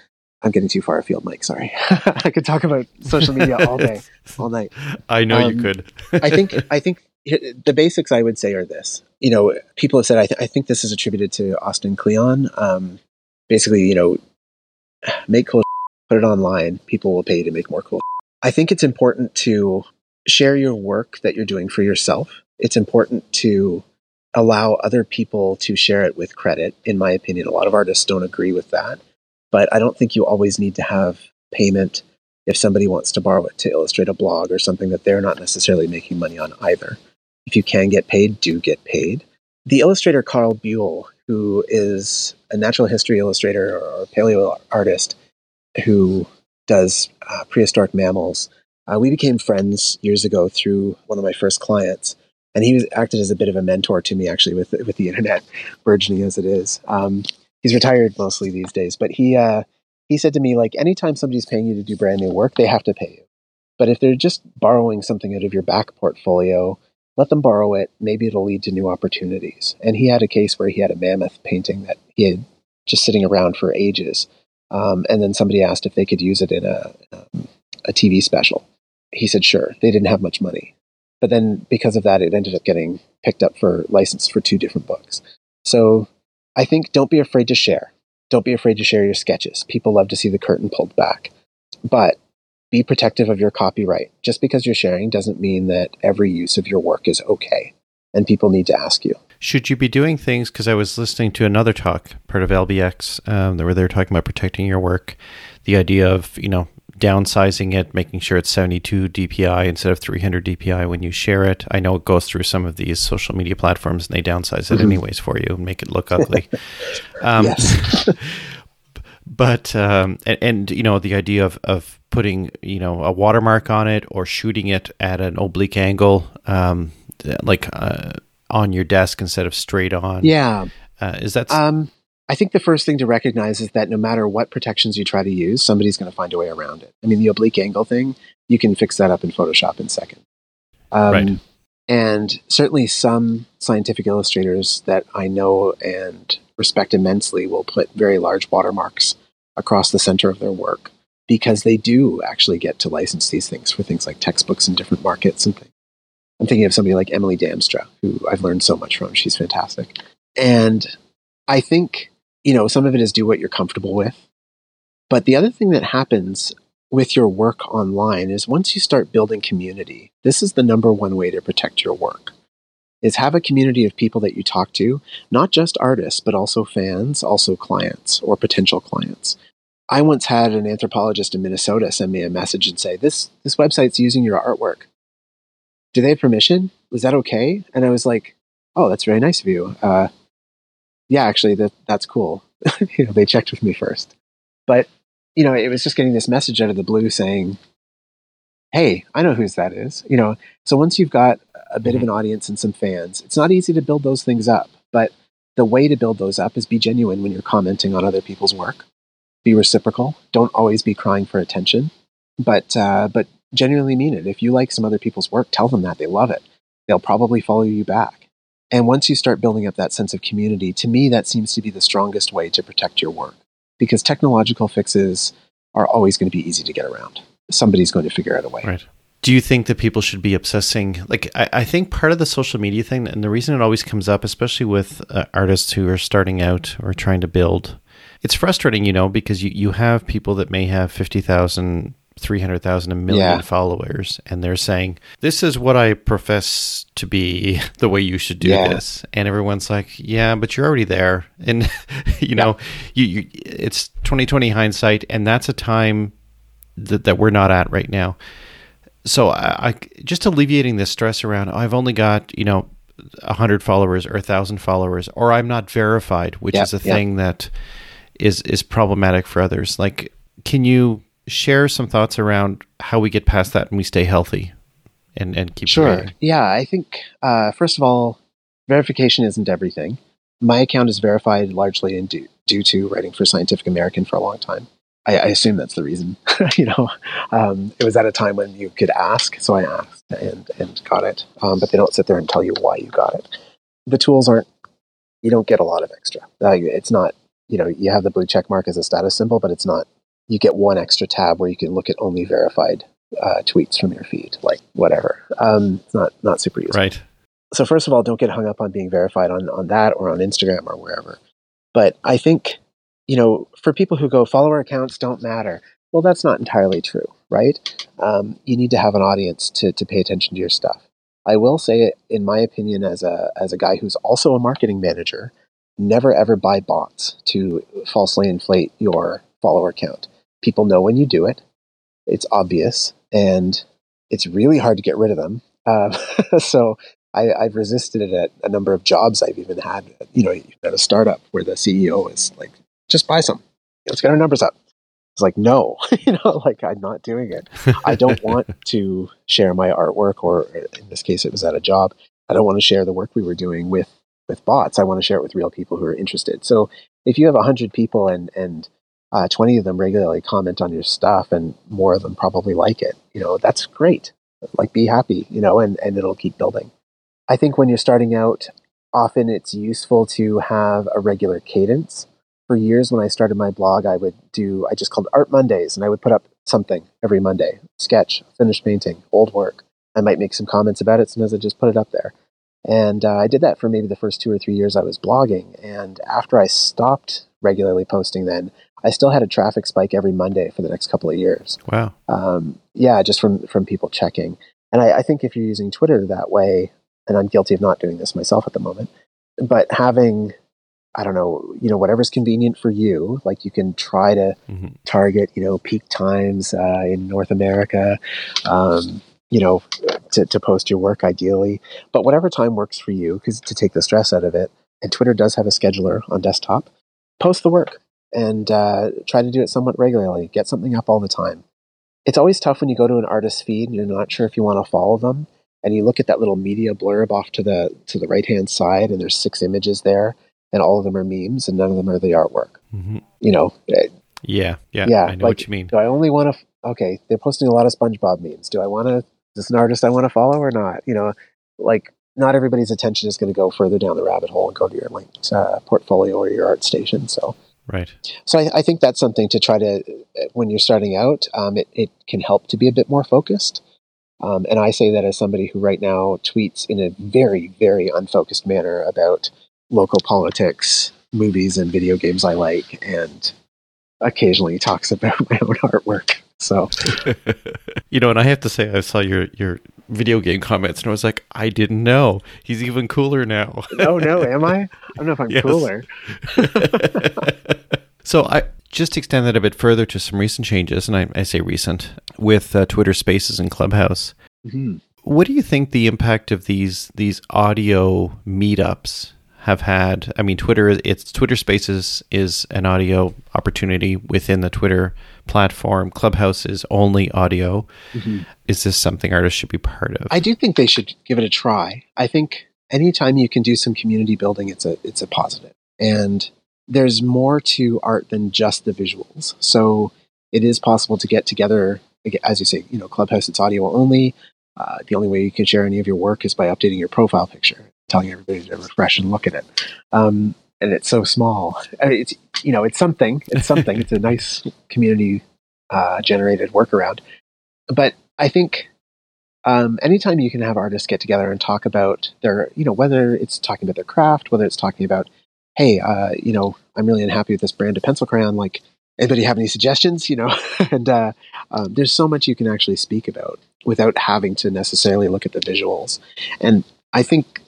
I'm getting too far afield, Mike. Sorry, I could talk about social media all day, all night. I know um, you could. I think I think the basics I would say are this. You know, people have said I, th- I think this is attributed to Austin Kleon. Um, basically, you know, make cool, shit, put it online. People will pay you to make more cool. Shit. I think it's important to share your work that you're doing for yourself. It's important to allow other people to share it with credit. In my opinion, a lot of artists don't agree with that, but I don't think you always need to have payment if somebody wants to borrow it to illustrate a blog or something that they're not necessarily making money on either. If you can get paid, do get paid. The illustrator Carl Buell, who is a natural history illustrator or paleo artist who does uh, prehistoric mammals, uh, we became friends years ago through one of my first clients. And he was, acted as a bit of a mentor to me, actually, with with the internet, burgeoning as it is. Um, he's retired mostly these days, but he uh, he said to me, like, anytime somebody's paying you to do brand new work, they have to pay you. But if they're just borrowing something out of your back portfolio, let them borrow it. Maybe it'll lead to new opportunities. And he had a case where he had a mammoth painting that he had just sitting around for ages. Um, and then somebody asked if they could use it in a um, a T V special. He said, sure. They didn't have much money. But then because of that, it ended up getting picked up for license for two different books. So I think don't be afraid to share. Don't be afraid to share your sketches. People love to see the curtain pulled back. But be protective of your copyright. Just because you're sharing doesn't mean that every use of your work is okay. And people need to ask you. Should you be doing things, because I was listening to another talk, part of L B X, um, where they were talking about protecting your work, the idea of, you know, downsizing it, making sure it's seventy-two D P I instead of three hundred D P I when you share it. I know it goes through some of these social media platforms and they downsize it mm-hmm. anyways for you and make it look ugly. Um, yes. But, um, and, and, you know, the idea of, of putting, you know, a watermark on it or shooting it at an oblique angle, um, like uh, on your desk instead of straight on. Yeah. Uh, is that... Um- I think the first thing to recognize is that no matter what protections you try to use, somebody's going to find a way around it. I mean, the oblique angle thing, you can fix that up in Photoshop in seconds. Um, right. And certainly some scientific illustrators that I know and respect immensely will put very large watermarks across the center of their work because they do actually get to license these things for things like textbooks and different markets and things. I'm thinking of somebody like Emily Damstra, who I've learned so much from. She's fantastic. And I think... You know, some of it is do what you're comfortable with. But the other thing that happens with your work online is once you start building community, this is the number one way to protect your work, is have a community of people that you talk to, not just artists, but also fans, also clients or potential clients. I once had an anthropologist in Minnesota send me a message and say, this, this website's using your artwork. Do they have permission? Was that okay? And I was like, oh, that's very nice of you. Uh, yeah, actually, that that's cool. You know, they checked with me first. But, you know, it was just getting this message out of the blue saying, hey, I know whose that is. You know, so once you've got a bit of an audience and some fans, it's not easy to build those things up. But the way to build those up is be genuine when you're commenting on other people's work. Be reciprocal. Don't always be crying for attention. But, uh, but genuinely mean it. If you like some other people's work, tell them that. They love it. They'll probably follow you back. And once you start building up that sense of community, to me, that seems to be the strongest way to protect your work, because technological fixes are always going to be easy to get around. Somebody's going to figure out a way. Right. Do you think that people should be obsessing? Like, I, I think part of the social media thing, and the reason it always comes up, especially with uh, artists who are starting out or trying to build, it's frustrating, you know, because you, you have people that may have fifty thousand three hundred thousand, a million yeah. followers, and they're saying, this is what I profess to be the way you should do yeah. this. And everyone's like, yeah, but you're already there. And, you know, yeah. you, you it's twenty twenty hindsight, and that's a time that, that we're not at right now. So I, I just alleviating this stress around, oh, I've only got, you know, one hundred followers or one thousand followers, or I'm not verified, which yeah, is a yeah. thing that is is problematic for others. Like, can you share some thoughts around how we get past that and we stay healthy and, and keep Sure. preparing? Yeah, I think, uh, first of all, verification isn't everything. My account is verified largely in due, due to writing for Scientific American for a long time. I, I assume that's the reason. you know, um, it was at a time when you could ask, so I asked and, and got it. Um, but they don't sit there and tell you why you got it. The tools aren't, you don't get a lot of extra. Uh, it's not, you know, you have the blue check mark as a status symbol, but it's not, you get one extra tab where you can look at only verified uh, tweets from your feed, like whatever. Um, it's not, not super useful. Right. So first of all, don't get hung up on being verified on, on that or on Instagram or wherever. But I think, you know, for people who go, follower accounts don't matter. Well, that's not entirely true, right? Um, you need to have an audience to to pay attention to your stuff. I will say, in my opinion, as a as a guy who's also a marketing manager, never ever buy bots to falsely inflate your follower count. People know when you do it. It's obvious, and it's really hard to get rid of them. Uh, so I, I've resisted it at a number of jobs I've even had. You know, at a startup where the C E O is like, just buy some. Let's get our numbers up. It's like, no, you know, like I'm not doing it. I don't want to share my artwork, or in this case, it was at a job. I don't want to share the work we were doing with with bots. I want to share it with real people who are interested. So if you have one hundred people and and Uh, twenty of them regularly comment on your stuff and more of them probably like it, you know, that's great. Like, be happy, you know, and, and it'll keep building. I think when you're starting out, often it's useful to have a regular cadence. For years, when I started my blog, I would do, I just called Art Mondays, and I would put up something every Monday, sketch, finished painting, old work. I might make some comments about it sometimes. I just put it up there. And uh, I did that for maybe the first two or three years I was blogging. And after I stopped regularly posting then, I still had a traffic spike every Monday for the next couple of years. Wow. Um, yeah, just from, from people checking. And I, I think if you're using Twitter that way, and I'm guilty of not doing this myself at the moment, but having, I don't know, you know, whatever's convenient for you, like you can try to mm-hmm. target, you know, peak times uh, in North America, um, you know, to, to post your work ideally, but whatever time works for you, because to take the stress out of it. And Twitter does have a scheduler on desktop. Post the work. And uh, try to do it somewhat regularly. Get something up all the time. It's always tough when you go to an artist's feed and you're not sure if you want to follow them. And you look at that little media blurb off to the to the right hand side, and there's six images there, and all of them are memes, and none of them are the artwork. Mm-hmm. You know? Yeah, yeah. Yeah. I know like, what you mean. Do I only want to? F- okay, they're posting a lot of SpongeBob memes. Do I want to? Is this an artist I want to follow or not? You know, like not everybody's attention is going to go further down the rabbit hole and go to your linked uh, portfolio or your art station. So. Right. So I, I think that's something to try to, when you're starting out, um, it, it can help to be a bit more focused. Um, and I say that as somebody who right now tweets in a very, very unfocused manner about local politics, movies and video games I like, and occasionally talks about my own artwork. So, you know, and I have to say, I saw your, your video game comments and I was like, I didn't know. He's even cooler now. Oh, no, am I? I don't know if I'm yes. cooler. So I just extend that a bit further to some recent changes, and I, I say recent, with uh, Twitter Spaces and Clubhouse. Mm-hmm. What do you think the impact of these these audio meetups have had? I mean, Twitter, it's Twitter Spaces is an audio opportunity within the Twitter platform. Clubhouse is only audio. Mm-hmm. Is this something artists should be part of? I do think they should give it a try. I think anytime you can do some community building, it's a it's a positive. And there's more to art than just the visuals. So it is possible to get together, as you say, you know, Clubhouse, it's audio only. Uh, the only way you can share any of your work is by updating your profile picture, telling everybody to refresh and look at it. Um, and it's so small. I mean, it's, you know, it's something, it's something, it's a nice community uh, generated workaround. But I think um, anytime you can have artists get together and talk about their, you know, whether it's talking about their craft, whether it's talking about, hey, uh, you know, I'm really unhappy with this brand of pencil crayon, like, anybody have any suggestions, you know? and uh, um, there's so much you can actually speak about without having to necessarily look at the visuals. And I think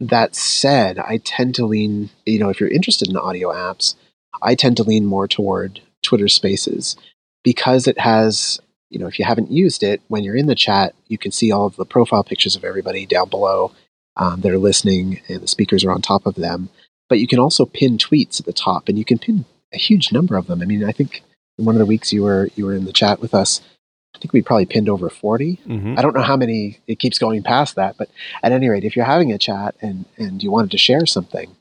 that said, I tend to lean, you know, if you're interested in audio apps, I tend to lean more toward Twitter Spaces because it has, you know, if you haven't used it, when you're in the chat, you can see all of the profile pictures of everybody down below um, that are listening, and the speakers are on top of them. But you can also pin tweets at the top, and you can pin a huge number of them. I mean, I think in one of the weeks you were you were in the chat with us, I think we probably pinned over forty. Mm-hmm. I don't know how many, it keeps going past that. But at any rate, if you're having a chat and, and you wanted to share something,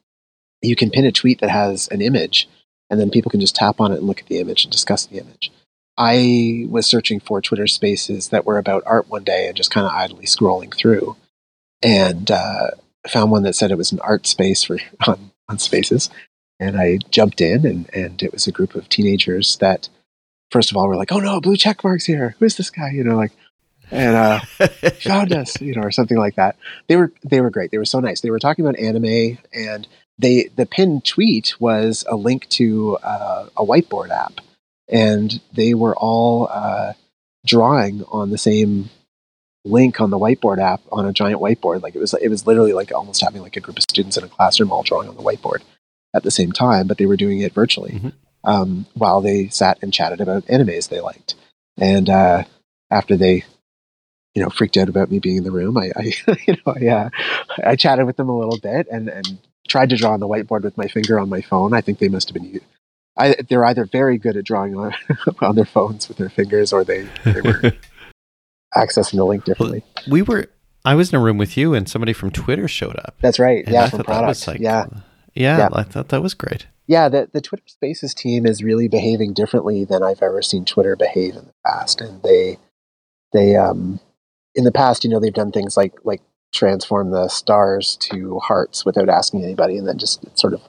you can pin a tweet that has an image, and then people can just tap on it and look at the image and discuss the image. I was searching for Twitter Spaces that were about art one day and just kind of idly scrolling through. And uh, found one that said it was an art space for on, on Spaces. And I jumped in, and, and it was a group of teenagers that, first of all, were like, oh no, blue check mark's here. Who's this guy? You know, like, and uh, found us, you know, or something like that. They were they were great. They were so nice. They were talking about anime, and they the pinned tweet was a link to uh, a whiteboard app, and they were all uh, drawing on the same link on the whiteboard app on a giant whiteboard. Like it was it was literally like almost having like a group of students in a classroom all drawing on the whiteboard at the same time, but they were doing it virtually mm-hmm. um, while they sat and chatted about animes they liked. And uh, after they, you know, freaked out about me being in the room, I, I you know, yeah, I, uh, I chatted with them a little bit and, and tried to draw on the whiteboard with my finger on my phone. I think they must have been, I, they're either very good at drawing on, on their phones with their fingers, or they, they were accessing the link differently. We were, I was in a room with you, and somebody from Twitter showed up. That's right. And yeah, I from product. Like, yeah. Yeah, yeah, I thought that was great. Yeah, the, the Twitter Spaces team is really behaving differently than I've ever seen Twitter behave in the past. And they, they, um, in the past, you know, they've done things like like transform the stars to hearts without asking anybody, and then just sort of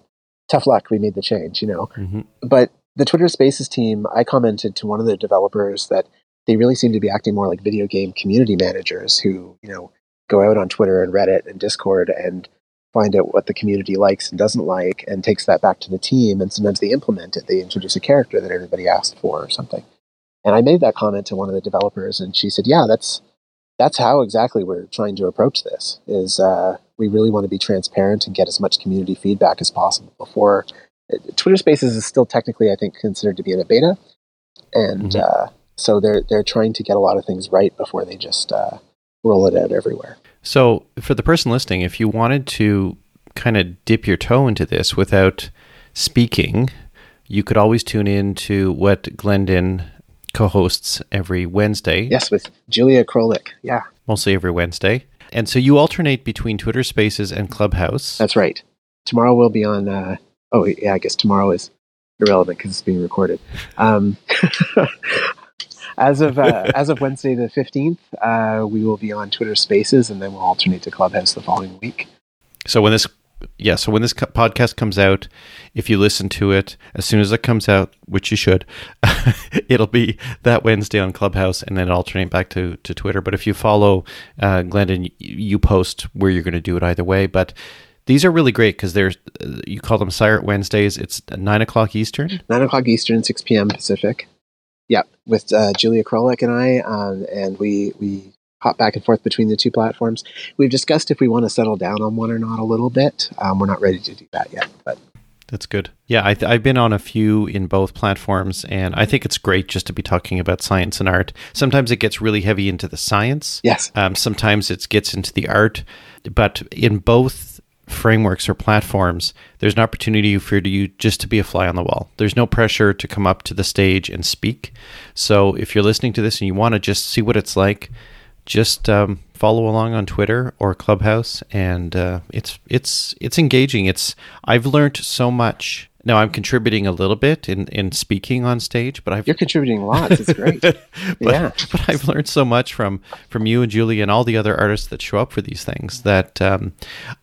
tough luck, we made the change, you know. Mm-hmm. But the Twitter Spaces team, I commented to one of the developers that they really seem to be acting more like video game community managers who, you know, go out on Twitter and Reddit and Discord and find out what the community likes and doesn't like, and takes that back to the team. And sometimes they implement it. They introduce a character that everybody asked for or something. And I made that comment to one of the developers, and she said, yeah, that's, that's how exactly we're trying to approach this is, uh, we really want to be transparent and get as much community feedback as possible before Twitter Spaces is still technically, I think, considered to be in a beta. And, mm-hmm. uh, so they're, they're trying to get a lot of things right before they just, uh, roll it out everywhere. So for the person listening, if you wanted to kind of dip your toe into this without speaking, you could always tune in to what Glendon co-hosts every Wednesday. Yes, with Julia Krolik. Yeah. Mostly every Wednesday. And so you alternate between Twitter Spaces and Clubhouse. That's right. Tomorrow we'll be on, uh, oh yeah, I guess tomorrow is irrelevant because it's being recorded. Um, As of uh, as of Wednesday the fifteenth, uh, we will be on Twitter Spaces, and then we'll alternate to Clubhouse the following week. So when this, yeah, so when this co- podcast comes out, if you listen to it as soon as it comes out, which you should, it'll be that Wednesday on Clubhouse, and then alternate back to, to Twitter. But if you follow uh, Glendon, you, you post where you're going to do it either way. But these are really great because there's uh, you call them Siret Wednesdays. It's nine o'clock Eastern, nine o'clock Eastern, six p.m. Pacific. Yeah, with uh, Julia Krolik and I, um, and we we hop back and forth between the two platforms. We've discussed if we want to settle down on one or not a little bit. Um, we're not ready to do that yet, but that's good. Yeah, I th- I've been on a few in both platforms, and I think it's great just to be talking about science and art. Sometimes it gets really heavy into the science. Yes. Um, sometimes it gets into the art, but in both frameworks or platforms, there's an opportunity for you just to be a fly on the wall. There's no pressure to come up to the stage and speak. So if you're listening to this and you want to just see what it's like, just um, follow along on Twitter or Clubhouse, and uh, it's it's it's engaging. It's I've learned so much. Now I'm contributing a little bit in, in speaking on stage, but I've you're contributing lots. It's great. but, yeah, but I've learned so much from from you and Julie and all the other artists that show up for these things that um,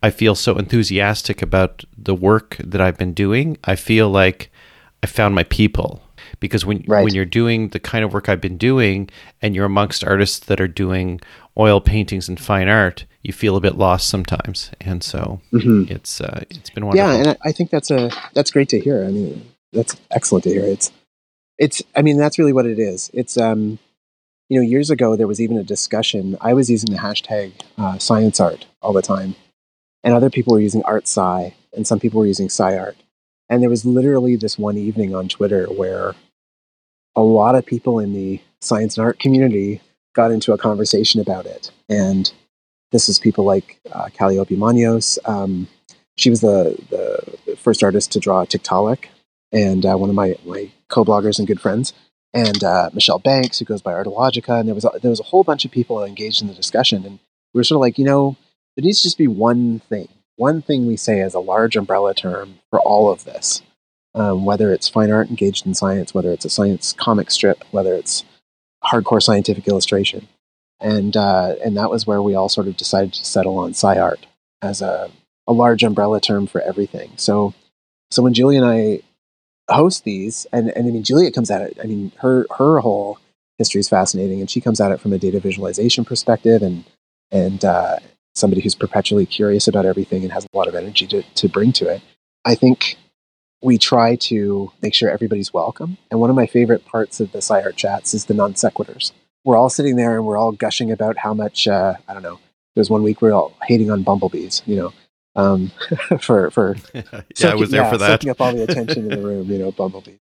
I feel so enthusiastic about the work that I've been doing. I feel like I found my people because when right. when you're doing the kind of work I've been doing, and you're amongst artists that are doing oil paintings and fine art, you feel a bit lost sometimes, and so mm-hmm. it's uh, it's been wonderful. Yeah, and I, I think that's a that's great to hear. I mean, that's excellent to hear. It's it's, I mean, that's really what it is. It's, um, you know, years ago, there was even a discussion. I was using the hashtag uh, science art all the time. And other people were using art sci, and some people were using sci art. And there was literally this one evening on Twitter where a lot of people in the science and art community got into a conversation about it. And this was people like uh, Calliope Manios. Um, she was the, the first artist to draw Tiktaalik, and uh, one of my, my co-bloggers and good friends, and uh, Michelle Banks, who goes by Artologica. And there was, a, there was a whole bunch of people engaged in the discussion. And we were sort of like, you know, there needs to just be one thing. One thing we say as a large umbrella term for all of this, um, whether it's fine art engaged in science, whether it's a science comic strip, whether it's hardcore scientific illustration. And uh, and that was where we all sort of decided to settle on sci art as a, a large umbrella term for everything. So so when Julia and I host these, and, and I mean, Julia comes at it, I mean, her, her whole history is fascinating, and she comes at it from a data visualization perspective, and, and uh somebody who's perpetually curious about everything and has a lot of energy to, to bring to it. I think we try to make sure everybody's welcome. And one of my favorite parts of the sci-art chats is the non sequiturs. We're all sitting there and we're all gushing about how much, uh, I don't know, there's one week we we're all hating on bumblebees, you know, um, for, for yeah, soaking, I was there yeah, for that. soaking up all the attention in the room, you know, bumblebees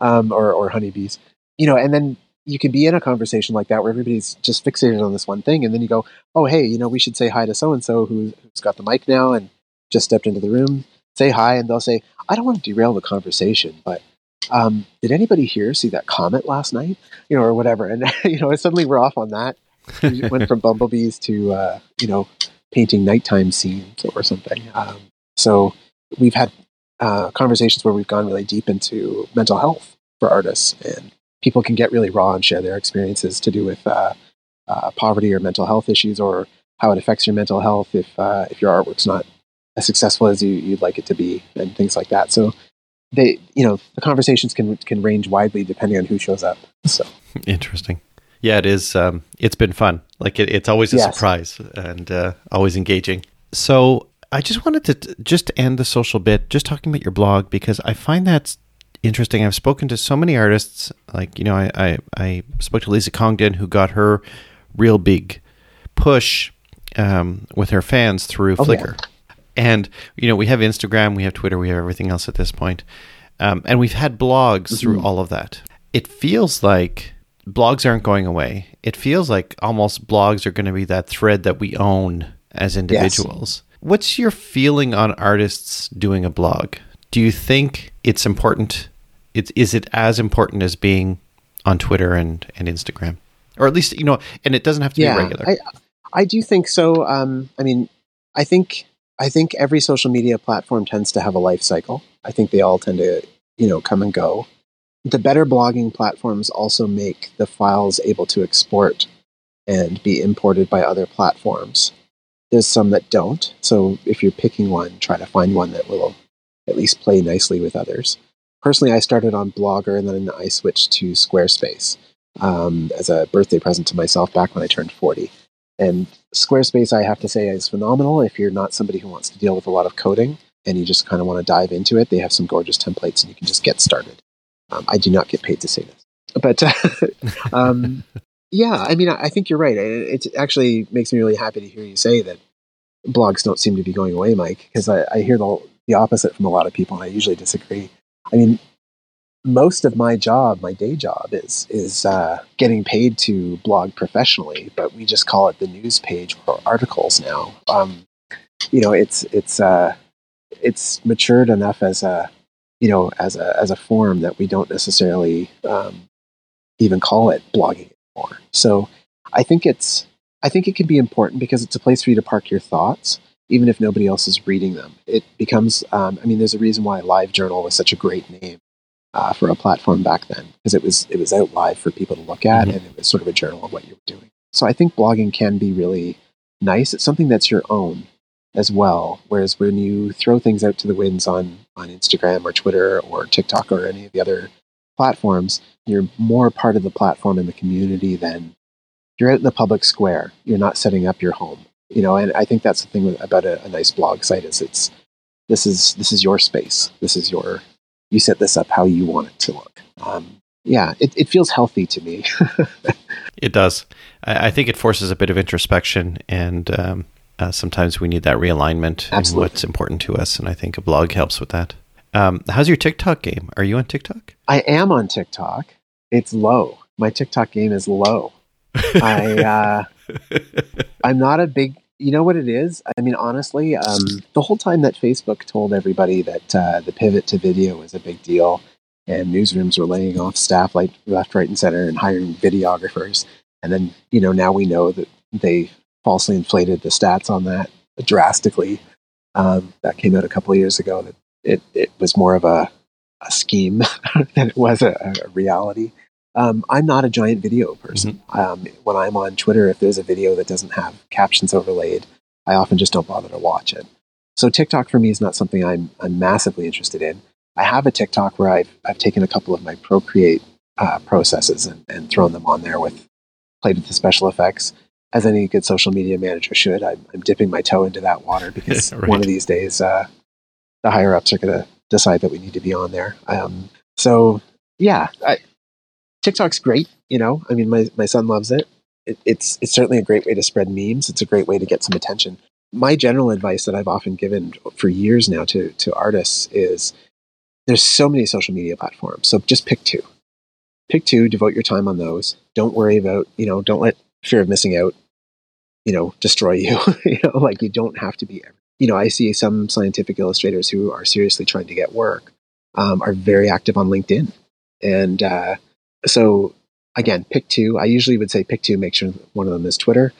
um, or, or honeybees, you know, and then you can be in a conversation like that where everybody's just fixated on this one thing. And then you go, oh, hey, you know, we should say hi to so-and-so who's, who's got the mic now and just stepped into the room, say hi. And they'll say, I don't want to derail the conversation, but um, did anybody here see that comment last night? You know, or whatever. And, you know, suddenly we're off on that. We went from bumblebees to, uh, you know, painting nighttime scenes or something. Um, so we've had uh, conversations where we've gone really deep into mental health for artists, and people can get really raw and share their experiences to do with uh, uh, poverty or mental health issues, or how it affects your mental health if uh, if your artwork's not as successful as you, you'd like it to be, and things like that. So they, you know, the conversations can can range widely depending on who shows up. So interesting, yeah, it is. Um, it's been fun. Like it, it's always a yes. surprise and uh, always engaging. So I just wanted to t- just end the social bit, just talking about your blog, because I find that's interesting. I've spoken to so many artists, like, you know, I, I, I spoke to Lisa Congdon, who got her real big push um, with her fans through oh, Flickr. Yeah. And, you know, we have Instagram, we have Twitter, we have everything else at this point. Um, and we've had blogs mm-hmm. through all of that. It feels like blogs aren't going away. It feels like almost blogs are going to be that thread that we own as individuals. Yes. What's your feeling on artists doing a blog? Do you think it's important? It's, is it as important as being on Twitter and, and Instagram? Or at least, you know, and it doesn't have to yeah, be regular. I, I do think so. Um, I mean, I think I think every social media platform tends to have a life cycle. I think they all tend to, you know, come and go. The better blogging platforms also make the files able to export and be imported by other platforms. There's some that don't. So if you're picking one, try to find one that will at least play nicely with others. Personally, I started on Blogger, and then I switched to Squarespace um, as a birthday present to myself back when I turned forty. And Squarespace, I have to say, is phenomenal if you're not somebody who wants to deal with a lot of coding and you just kind of want to dive into it. They have some gorgeous templates, and you can just get started. Um, I do not get paid to say this. But, um, yeah, I mean, I think you're right. It, it actually makes me really happy to hear you say that blogs don't seem to be going away, Mike, because I, I hear the the opposite from a lot of people, and I usually disagree. I mean, most of my job, my day job, is is uh, getting paid to blog professionally, but we just call it the news page or articles now. Um, you know, it's it's uh, it's matured enough as a you know as a as a form that we don't necessarily um, even call it blogging anymore. So I think it's I think it can be important because it's a place for you to park your thoughts, even if nobody else is reading them. It becomes, um, I mean, there's a reason why LiveJournal was such a great name uh, for a platform back then, because it was it was out live for people to look at, mm-hmm. and it was sort of a journal of what you were doing. So I think blogging can be really nice. It's something that's your own as well, whereas when you throw things out to the winds on, on Instagram or Twitter or TikTok or any of the other platforms, you're more part of the platform and the community than you're out in the public square. You're not setting up your home. You know, and I think that's the thing about a, a nice blog site is it's this is this is your space. This is your you set this up how you want it to look. Um, yeah, it, it feels healthy to me. It does. I, I think it forces a bit of introspection, and um, uh, sometimes we need that realignment in what's important to us. And I think a blog helps with that. Um, how's your TikTok game? Are you on TikTok? I am on TikTok. It's low. My TikTok game is low. I, uh, I'm not a big, you know what it is? I mean, honestly, um, the whole time that Facebook told everybody that uh, the pivot to video was a big deal, and newsrooms were laying off staff like left, right, and center and hiring videographers. And then, you know, now we know that they falsely inflated the stats on that drastically. Um, that came out a couple of years ago, that it, it was more of a, a scheme than it was a, a reality. Um, I'm not a giant video person. Mm-hmm. Um, when I'm on Twitter, if there's a video that doesn't have captions overlaid, I often just don't bother to watch it. So TikTok for me is not something I'm, I'm massively interested in. I have a TikTok where I've, I've taken a couple of my Procreate uh, processes and, and thrown them on there with, played with the special effects, as any good social media manager should. I'm, I'm dipping my toe into that water because right. one of these days uh, the higher ups are going to decide that we need to be on there. Um, so yeah, I, TikTok's great, you know. I mean, my, my son loves it. it. It's it's certainly a great way to spread memes. It's a great way to get some attention. My general advice that I've often given for years now to to artists is there's so many social media platforms, so just pick two. Pick two, devote your time on those. Don't worry about, you know, don't let fear of missing out, you know, destroy you. You know, like you don't have to be, you know, I see some scientific illustrators who are seriously trying to get work, um, are very active on LinkedIn. And, uh, So again, pick two. I usually would say pick two, make sure one of them is Twitter,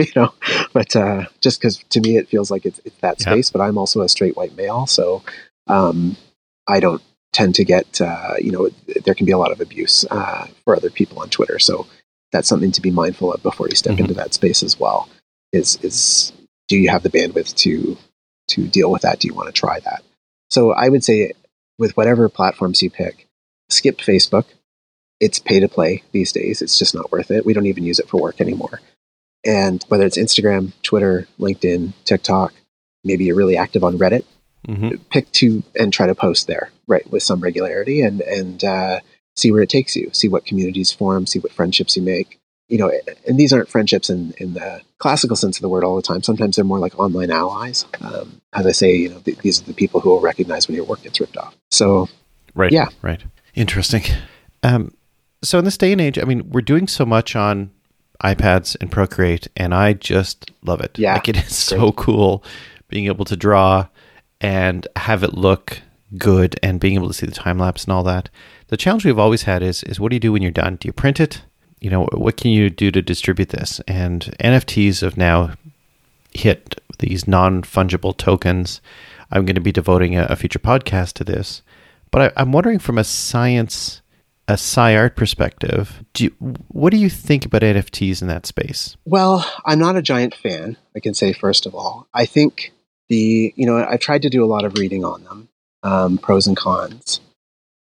you know, but uh, just because to me, it feels like it's, it's that space, yeah. But I'm also a straight white male. So um, I don't tend to get, uh, you know, there can be a lot of abuse uh, for other people on Twitter. So that's something to be mindful of before you step mm-hmm. into that space as well is, is do you have the bandwidth to, to deal with that? Do you want to try that? So I would say with whatever platforms you pick, skip Facebook. It's pay to play these days. It's just not worth it. We don't even use it for work anymore. And whether it's Instagram, Twitter, LinkedIn, TikTok, maybe you're really active on Reddit, mm-hmm. pick two and try to post there, right, with some regularity and, and uh, see where it takes you, see what communities form, see what friendships you make. You know, and these aren't friendships in, in the classical sense of the word all the time. Sometimes they're more like online allies. Um, as I say, you know, th- these are the people who will recognize when your work gets ripped off. So, right, yeah. Right. Interesting. Um, So in this day and age, I mean, we're doing so much on iPads and Procreate, and I just love it. Yeah, like it is so cool being able to draw and have it look good and being able to see the time lapse and all that. The challenge we've always had is, is what do you do when you're done? Do you print it? You know, what can you do to distribute this? And N F Ts have now hit these non-fungible tokens. I'm going to be devoting a, a future podcast to this, but I, I'm wondering from a science A sci-art perspective, do you, what do you think about N F Ts in that space? Well, I'm not a giant fan, I can say first of all. I think the, you know, I've tried to do a lot of reading on them, um, pros and cons.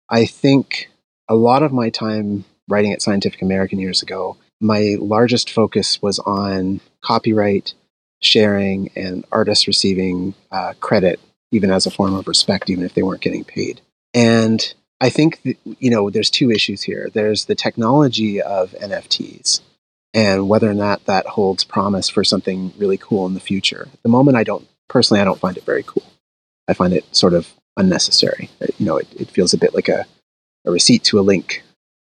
I think a lot of my time writing at Scientific American years ago, my largest focus was on copyright, sharing, and artists receiving uh, credit, even as a form of respect, even if they weren't getting paid. And I think, that, you know, there's two issues here. There's the technology of N F Ts and whether or not that holds promise for something really cool in the future. At the moment, I don't, personally, I don't find it very cool. I find it sort of unnecessary. You know, it, it feels a bit like a, a receipt to a link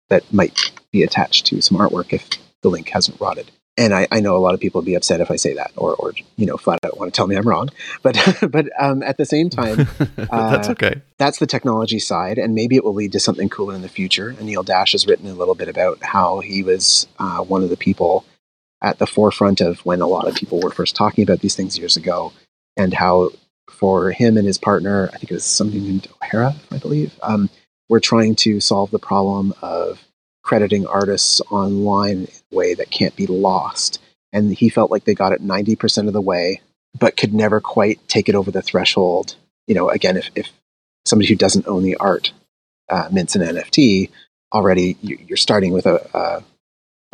that might be attached to some artwork if the link hasn't rotted. And I, I know a lot of people would be upset if I say that or, or you know, flat out want to tell me I'm wrong. But but um, at the same time, uh, that's okay. That's the technology side. And maybe it will lead to something cooler in the future. And Neil Dash has written a little bit about how he was uh, one of the people at the forefront of when a lot of people were first talking about these things years ago. And how for him and his partner, I think it was somebody named O'Hara, I believe, um, were trying to solve the problem of crediting artists online in a way that can't be lost. And he felt like they got it ninety percent of the way, but could never quite take it over the threshold. You know, again, if, if somebody who doesn't own the art uh, mints an N F T already, you, you're starting with a, a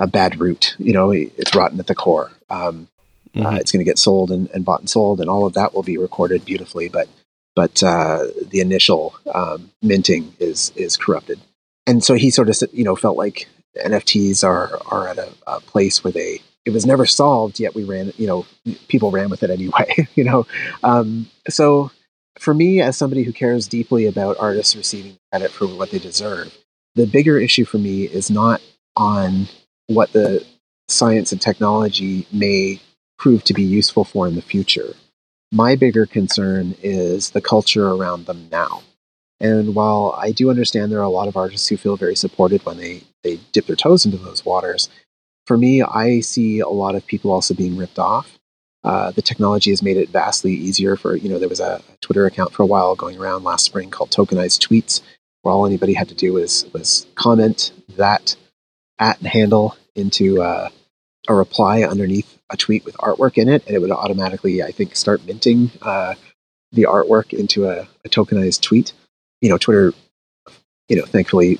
a bad root. You know, it's rotten at the core. Um, mm-hmm. uh, it's going to get sold and, and bought and sold, and all of that will be recorded beautifully. But but uh, the initial um, minting is is corrupted. and so he sort of, you know, felt like N F Ts are are at a, a place where they, it was never solved, yet we ran, you know, people ran with it anyway, you know. Um, so for me, as somebody who cares deeply about artists receiving credit for what they deserve, the bigger issue for me is not on what the science and technology may prove to be useful for in the future. My bigger concern is the culture around them now. And while I do understand there are a lot of artists who feel very supported when they, they dip their toes into those waters, for me, I see a lot of people also being ripped off. Uh, the technology has made it vastly easier for, you know, there was a Twitter account for a while going around last spring called Tokenized Tweets, where all anybody had to do was, was comment that at handle into uh, a reply underneath a tweet with artwork in it, and it would automatically, I think, start minting uh, the artwork into a, a tokenized tweet. You know, Twitter, you know, thankfully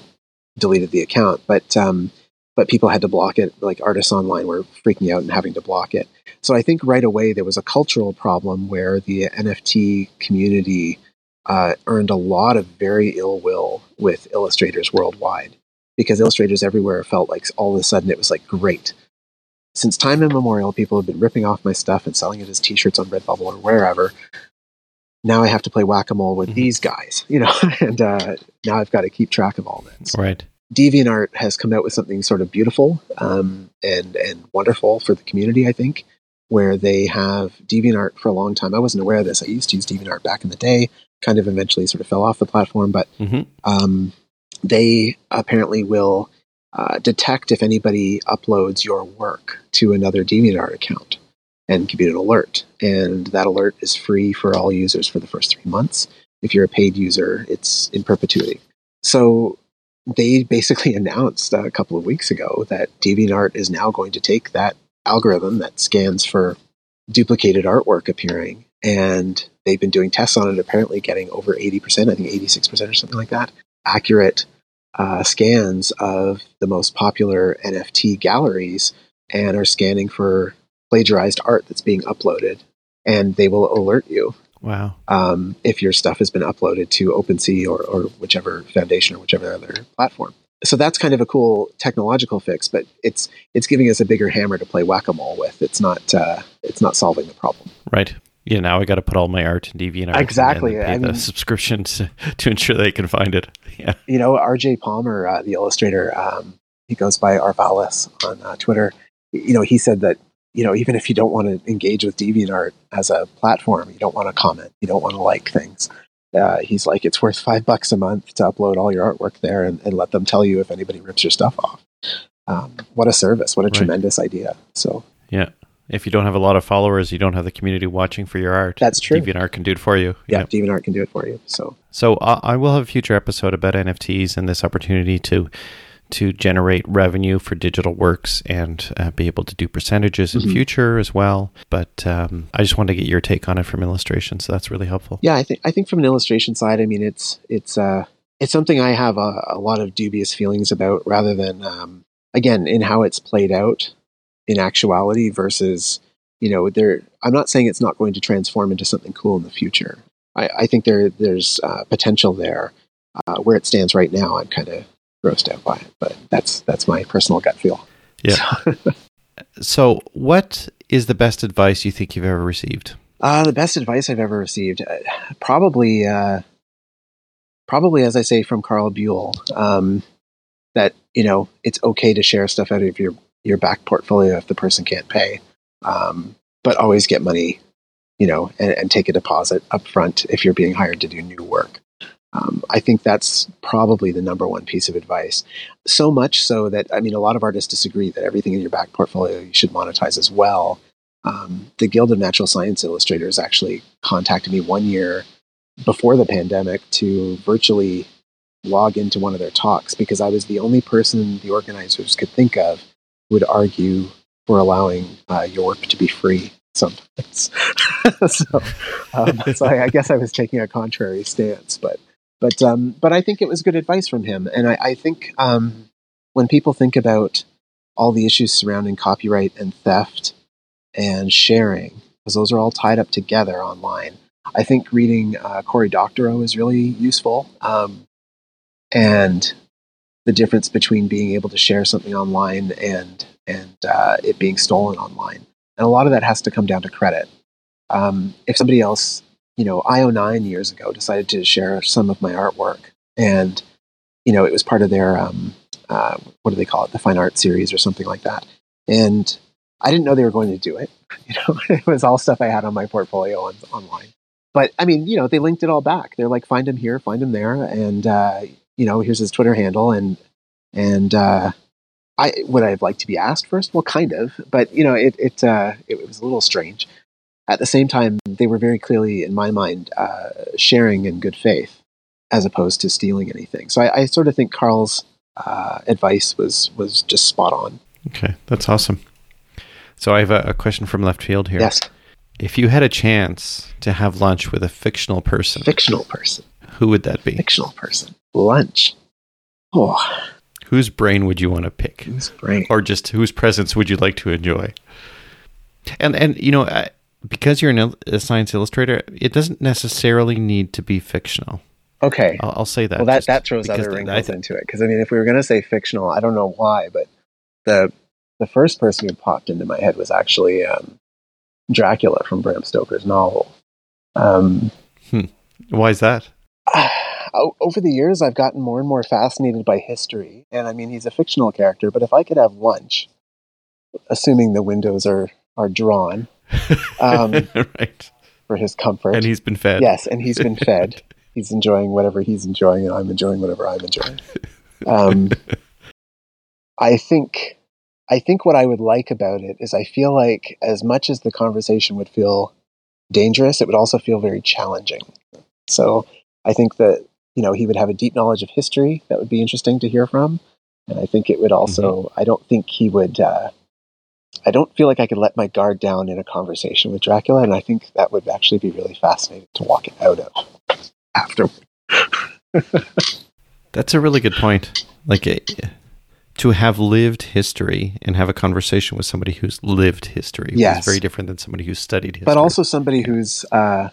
deleted the account, but um, but people had to block it. Like, artists online were freaking out and having to block it. So I think right away there was a cultural problem where the N F T community uh, earned a lot of very ill will with illustrators worldwide, because illustrators everywhere felt like all of a sudden it was like, great. Since time immemorial, people have been ripping off my stuff and selling it as T-shirts on Redbubble or wherever. Now I have to play whack-a-mole with mm-hmm. these guys, you know, and uh, now I've got to keep track of all this. Right. DeviantArt has come out with something sort of beautiful um, and and wonderful for the community, I think, where they have DeviantArt for a long time. I wasn't aware of this. I used to use DeviantArt back in the day, kind of eventually sort of fell off the platform, but mm-hmm. um, they apparently will uh, detect if anybody uploads your work to another DeviantArt account and give you an alert. And that alert is free for all users for the first three months. If you're a paid user, it's in perpetuity. So they basically announced a couple of weeks ago that DeviantArt is now going to take that algorithm that scans for duplicated artwork appearing. And they've been doing tests on it, apparently getting over eighty percent, I think eighty-six percent or something like that, accurate uh, scans of the most popular N F T galleries, and are scanning for plagiarized art that's being uploaded, and they will alert you. Wow. Um, if your stuff has been uploaded to OpenSea or, or whichever foundation or whichever other platform. So that's kind of a cool technological fix, but it's it's giving us a bigger hammer to play whack-a-mole with. It's not uh, it's not solving the problem. Right. Yeah. Now I got to put all my art in DeviantArt. Exactly. And pay I the mean, subscriptions to ensure they can find it. Yeah. You know, R J Palmer, uh, the illustrator, um, he goes by Arvalis on uh, Twitter. You know, he said that, you know, even if you don't want to engage with DeviantArt as a platform, you don't want to comment, you don't want to like things. Uh, he's like, it's worth five bucks a month to upload all your artwork there and, and let them tell you if anybody rips your stuff off. Um, what a service. What a right. tremendous idea. So, yeah. If you don't have a lot of followers, you don't have the community watching for your art. That's true. DeviantArt can do it for you. Yeah, yeah. DeviantArt can do it for you. So, so uh, I will have a future episode about N F Ts and this opportunity to to generate revenue for digital works and uh, be able to do percentages in mm-hmm. future as well. But um, I just wanted to get your take on it from illustration. So that's really helpful. Yeah, I think I think from an illustration side, I mean, it's it's uh, it's something I have a, a lot of dubious feelings about, rather than, um, again, in how it's played out in actuality versus, you know, there. I'm not saying it's not going to transform into something cool in the future. I, I think there there's uh, potential there. Uh, where it stands right now, I'm kind of grossed out by it, but that's that's my personal gut feel. Yeah. So what is the best advice you think you've ever received? Uh, the best advice I've ever received, uh, probably, uh, probably as I say, from Carl Buell, um, that, you know, it's okay to share stuff out of your, your back portfolio if the person can't pay, um, but always get money, you know, and, and take a deposit up front if you're being hired to do new work. Um, I think that's probably the number one piece of advice. So much so that, I mean, a lot of artists disagree that everything in your back portfolio you should monetize as well. Um, the Guild of Natural Science Illustrators actually contacted me one year before the pandemic to virtually log into one of their talks, because I was the only person the organizers could think of who would argue for allowing uh, your work to be free sometimes. so, um, so I, I guess I was taking a contrary stance, but But um, but I think it was good advice from him. And I, I think um, when people think about all the issues surrounding copyright and theft and sharing, because those are all tied up together online, I think reading uh, Cory Doctorow is really useful. Um, and the difference between being able to share something online and and uh, it being stolen online. And a lot of that has to come down to credit. Um, if somebody else, you know, I O nine years ago decided to share some of my artwork, and, you know, it was part of their, um, uh, what do they call it, the Fine Art Series or something like that. And I didn't know they were going to do it. You know, it was all stuff I had on my portfolio on, online. But, I mean, you know, they linked it all back. They're like, find him here, find him there. And, uh, you know, here's his Twitter handle. And and uh, I would I have liked to be asked first? Well, kind of. But, you know, it it, uh, it it was a little strange. At the same time, they were very clearly, in my mind, uh, sharing in good faith as opposed to stealing anything. So I, I sort of think Carl's uh, advice was, was just spot on. Okay, that's awesome. So I have a, a question from left field here. Yes. If you had a chance to have lunch with a fictional person. Fictional person. Who would that be? Fictional person. Lunch. Oh. Whose brain would you want to pick? Whose brain? Or just whose presence would you like to enjoy? And, and you know, I, because you're an il- a science illustrator, it doesn't necessarily need to be fictional. Okay. I'll, I'll say that. Well, that, that throws other wrinkles th- th- into it. Because, I mean, if we were going to say fictional, I don't know why, but the the first person who popped into my head was actually... Um, Dracula from Bram Stoker's novel. Um, hmm. Why is that? Uh, over the years, I've gotten more and more fascinated by history. And I mean, he's a fictional character, but if I could have lunch, assuming the windows are, are drawn, um, right. for his comfort. And he's been fed. Yes, and he's been fed. He's enjoying whatever he's enjoying, and I'm enjoying whatever I'm enjoying. Um, I think... I think what I would like about it is I feel like as much as the conversation would feel dangerous, it would also feel very challenging. So I think that, you know, he would have a deep knowledge of history that would be interesting to hear from. And I think it would also, mm-hmm. I don't think he would, uh, I don't feel like I could let my guard down in a conversation with Dracula. And I think that would actually be really fascinating to walk it out of afterward. That's a really good point. Like it. To have lived history and have a conversation with somebody who's lived history yes. is very different than somebody who's studied history. But also somebody who's uh,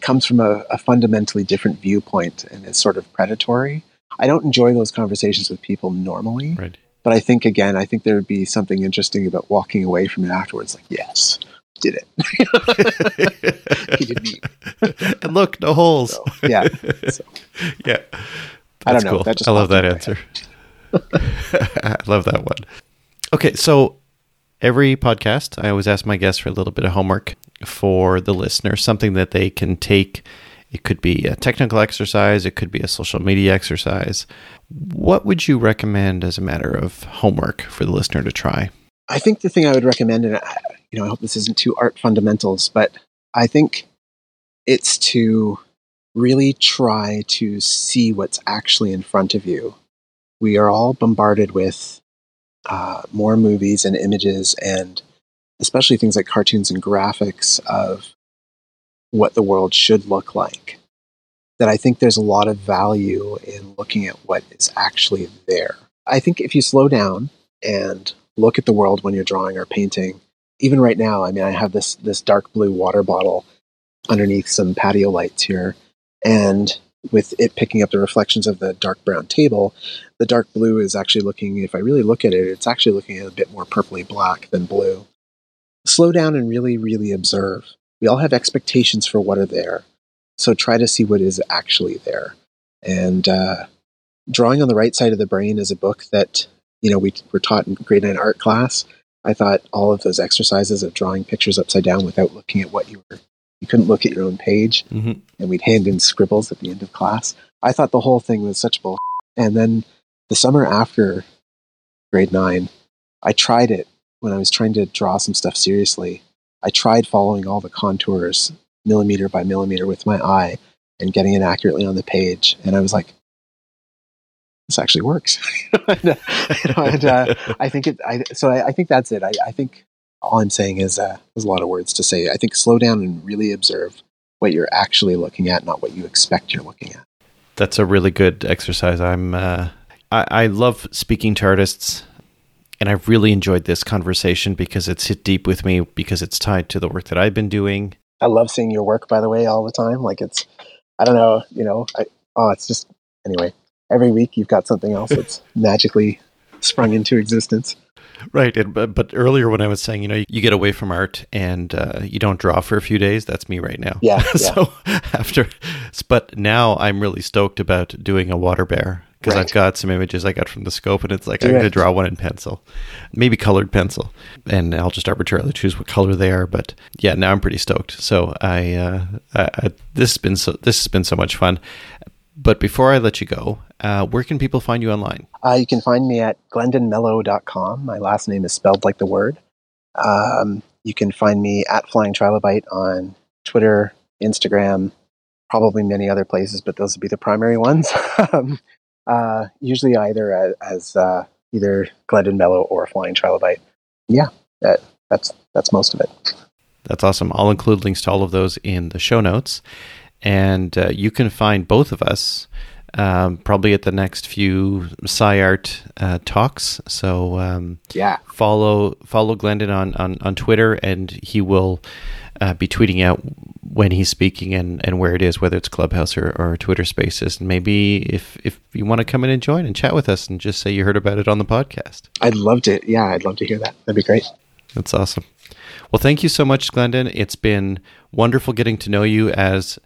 comes from a, a fundamentally different viewpoint and is sort of predatory. I don't enjoy those conversations with people normally. Right. But I think, again, I think there would be something interesting about walking away from it afterwards. Like, yes, did it. He did me. And look, no holes. So, yeah. So. Yeah. That's I don't know. Cool. That just I love that answer. Head. I love that one. Okay, so every podcast, I always ask my guests for a little bit of homework for the listener, something that they can take. It could be a technical exercise. It could be a social media exercise. What would you recommend as a matter of homework for the listener to try? I think the thing I would recommend, and I, you know, I hope this isn't too art fundamentals, but I think it's to really try to see what's actually in front of you. We are all bombarded with uh, more movies and images and especially things like cartoons and graphics of what the world should look like, that I think there's a lot of value in looking at what is actually there. I think if you slow down and look at the world when you're drawing or painting, even right now, I mean, I have this this dark blue water bottle underneath some patio lights here, and with it picking up the reflections of the dark brown table, the dark blue is actually looking, if I really look at it, it's actually looking a bit more purpley black than blue. Slow down and really, really observe. We all have expectations for what are there. So try to see what is actually there. And uh, Drawing on the Right Side of the Brain is a book that, you know, we were taught in grade nine art class. I thought all of those exercises of drawing pictures upside down without looking at what you were You couldn't look at your own page, mm-hmm. and we'd hand in scribbles at the end of class. I thought the whole thing was such bull. And then the summer after grade nine, I tried it when I was trying to draw some stuff seriously. I tried following all the contours millimeter by millimeter with my eye and getting it accurately on the page. And I was like, this actually works. and, uh, and, uh, I think it, I, so I, I think that's it. I, I think, all I'm saying is, uh, there's a lot of words to say. I think slow down and really observe what you're actually looking at, not what you expect you're looking at. That's a really good exercise. I'm, uh, I, I love speaking to artists, and I've really enjoyed this conversation because it's hit deep with me because it's tied to the work that I've been doing. I love seeing your work, by the way, all the time. Like it's, I don't know, you know, I, oh, it's just, anyway. every week you've got something else that's magically sprung into existence. Right. And, but, but earlier when I was saying, you know, you, you get away from art and uh, you don't draw for a few days, that's me right now. Yeah. So yeah. after, but now I'm really stoked about doing a water bear because right. I've got some images I got from the scope and it's like, Direct. I'm going to draw one in pencil, maybe colored pencil. And I'll just arbitrarily choose what color they are. But yeah, now I'm pretty stoked. So I, uh, I, I this has been so, this has been so much fun. But before I let you go, uh, where can people find you online? Uh, you can find me at glendon mellow dot com. My last name is spelled like the word. Um, you can find me at Flying Trilobite on Twitter, Instagram, probably many other places, but those would be the primary ones. um, uh, usually either as, as uh, either Glendon Mellow or Flying Trilobite. Yeah, that, that's that's most of it. That's awesome. I'll include links to all of those in the show notes. And uh, you can find both of us um, probably at the next few SciArt uh, talks. So um, yeah, follow follow Glendon on, on, on Twitter, and he will uh, be tweeting out when he's speaking and, and where it is, whether it's Clubhouse or, or Twitter Spaces. And maybe if, if you want to come in and join and chat with us and just say you heard about it on the podcast. I'd love to. Yeah, I'd love to hear that. That'd be great. That's awesome. Well, thank you so much, Glendon. It's been wonderful getting to know you as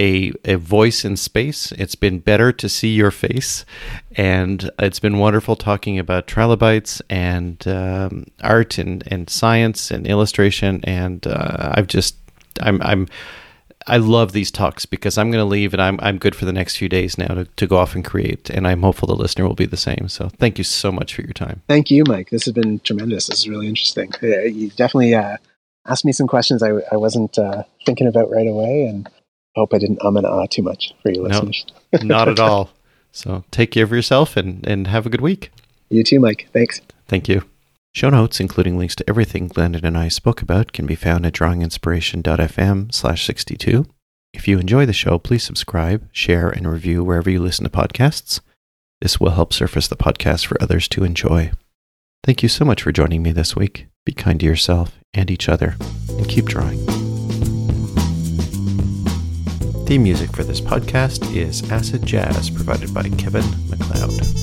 a a voice in space. It's been better to see your face, and it's been wonderful talking about trilobites and um, art and, and science and illustration. And uh, I've just I'm I'm I love these talks because I'm going to leave and I'm I'm good for the next few days now to, to go off and create. And I'm hopeful the listener will be the same. So thank you so much for your time. Thank you, Mike. This has been tremendous. This is really interesting. You definitely uh, asked me some questions I, I wasn't uh, thinking about right away, and I hope I didn't um and ah too much for your listeners. No, not at all. So take care of yourself and, and have a good week. You too, Mike. Thanks. Thank you. Show notes, including links to everything Glendon and I spoke about, can be found at drawing inspiration dot f m slash sixty-two. If you enjoy the show, please subscribe, share, and review wherever you listen to podcasts. This will help surface the podcast for others to enjoy. Thank you so much for joining me this week. Be kind to yourself and each other, and keep drawing. Theme music for this podcast is Acid Jazz, provided by Kevin MacLeod.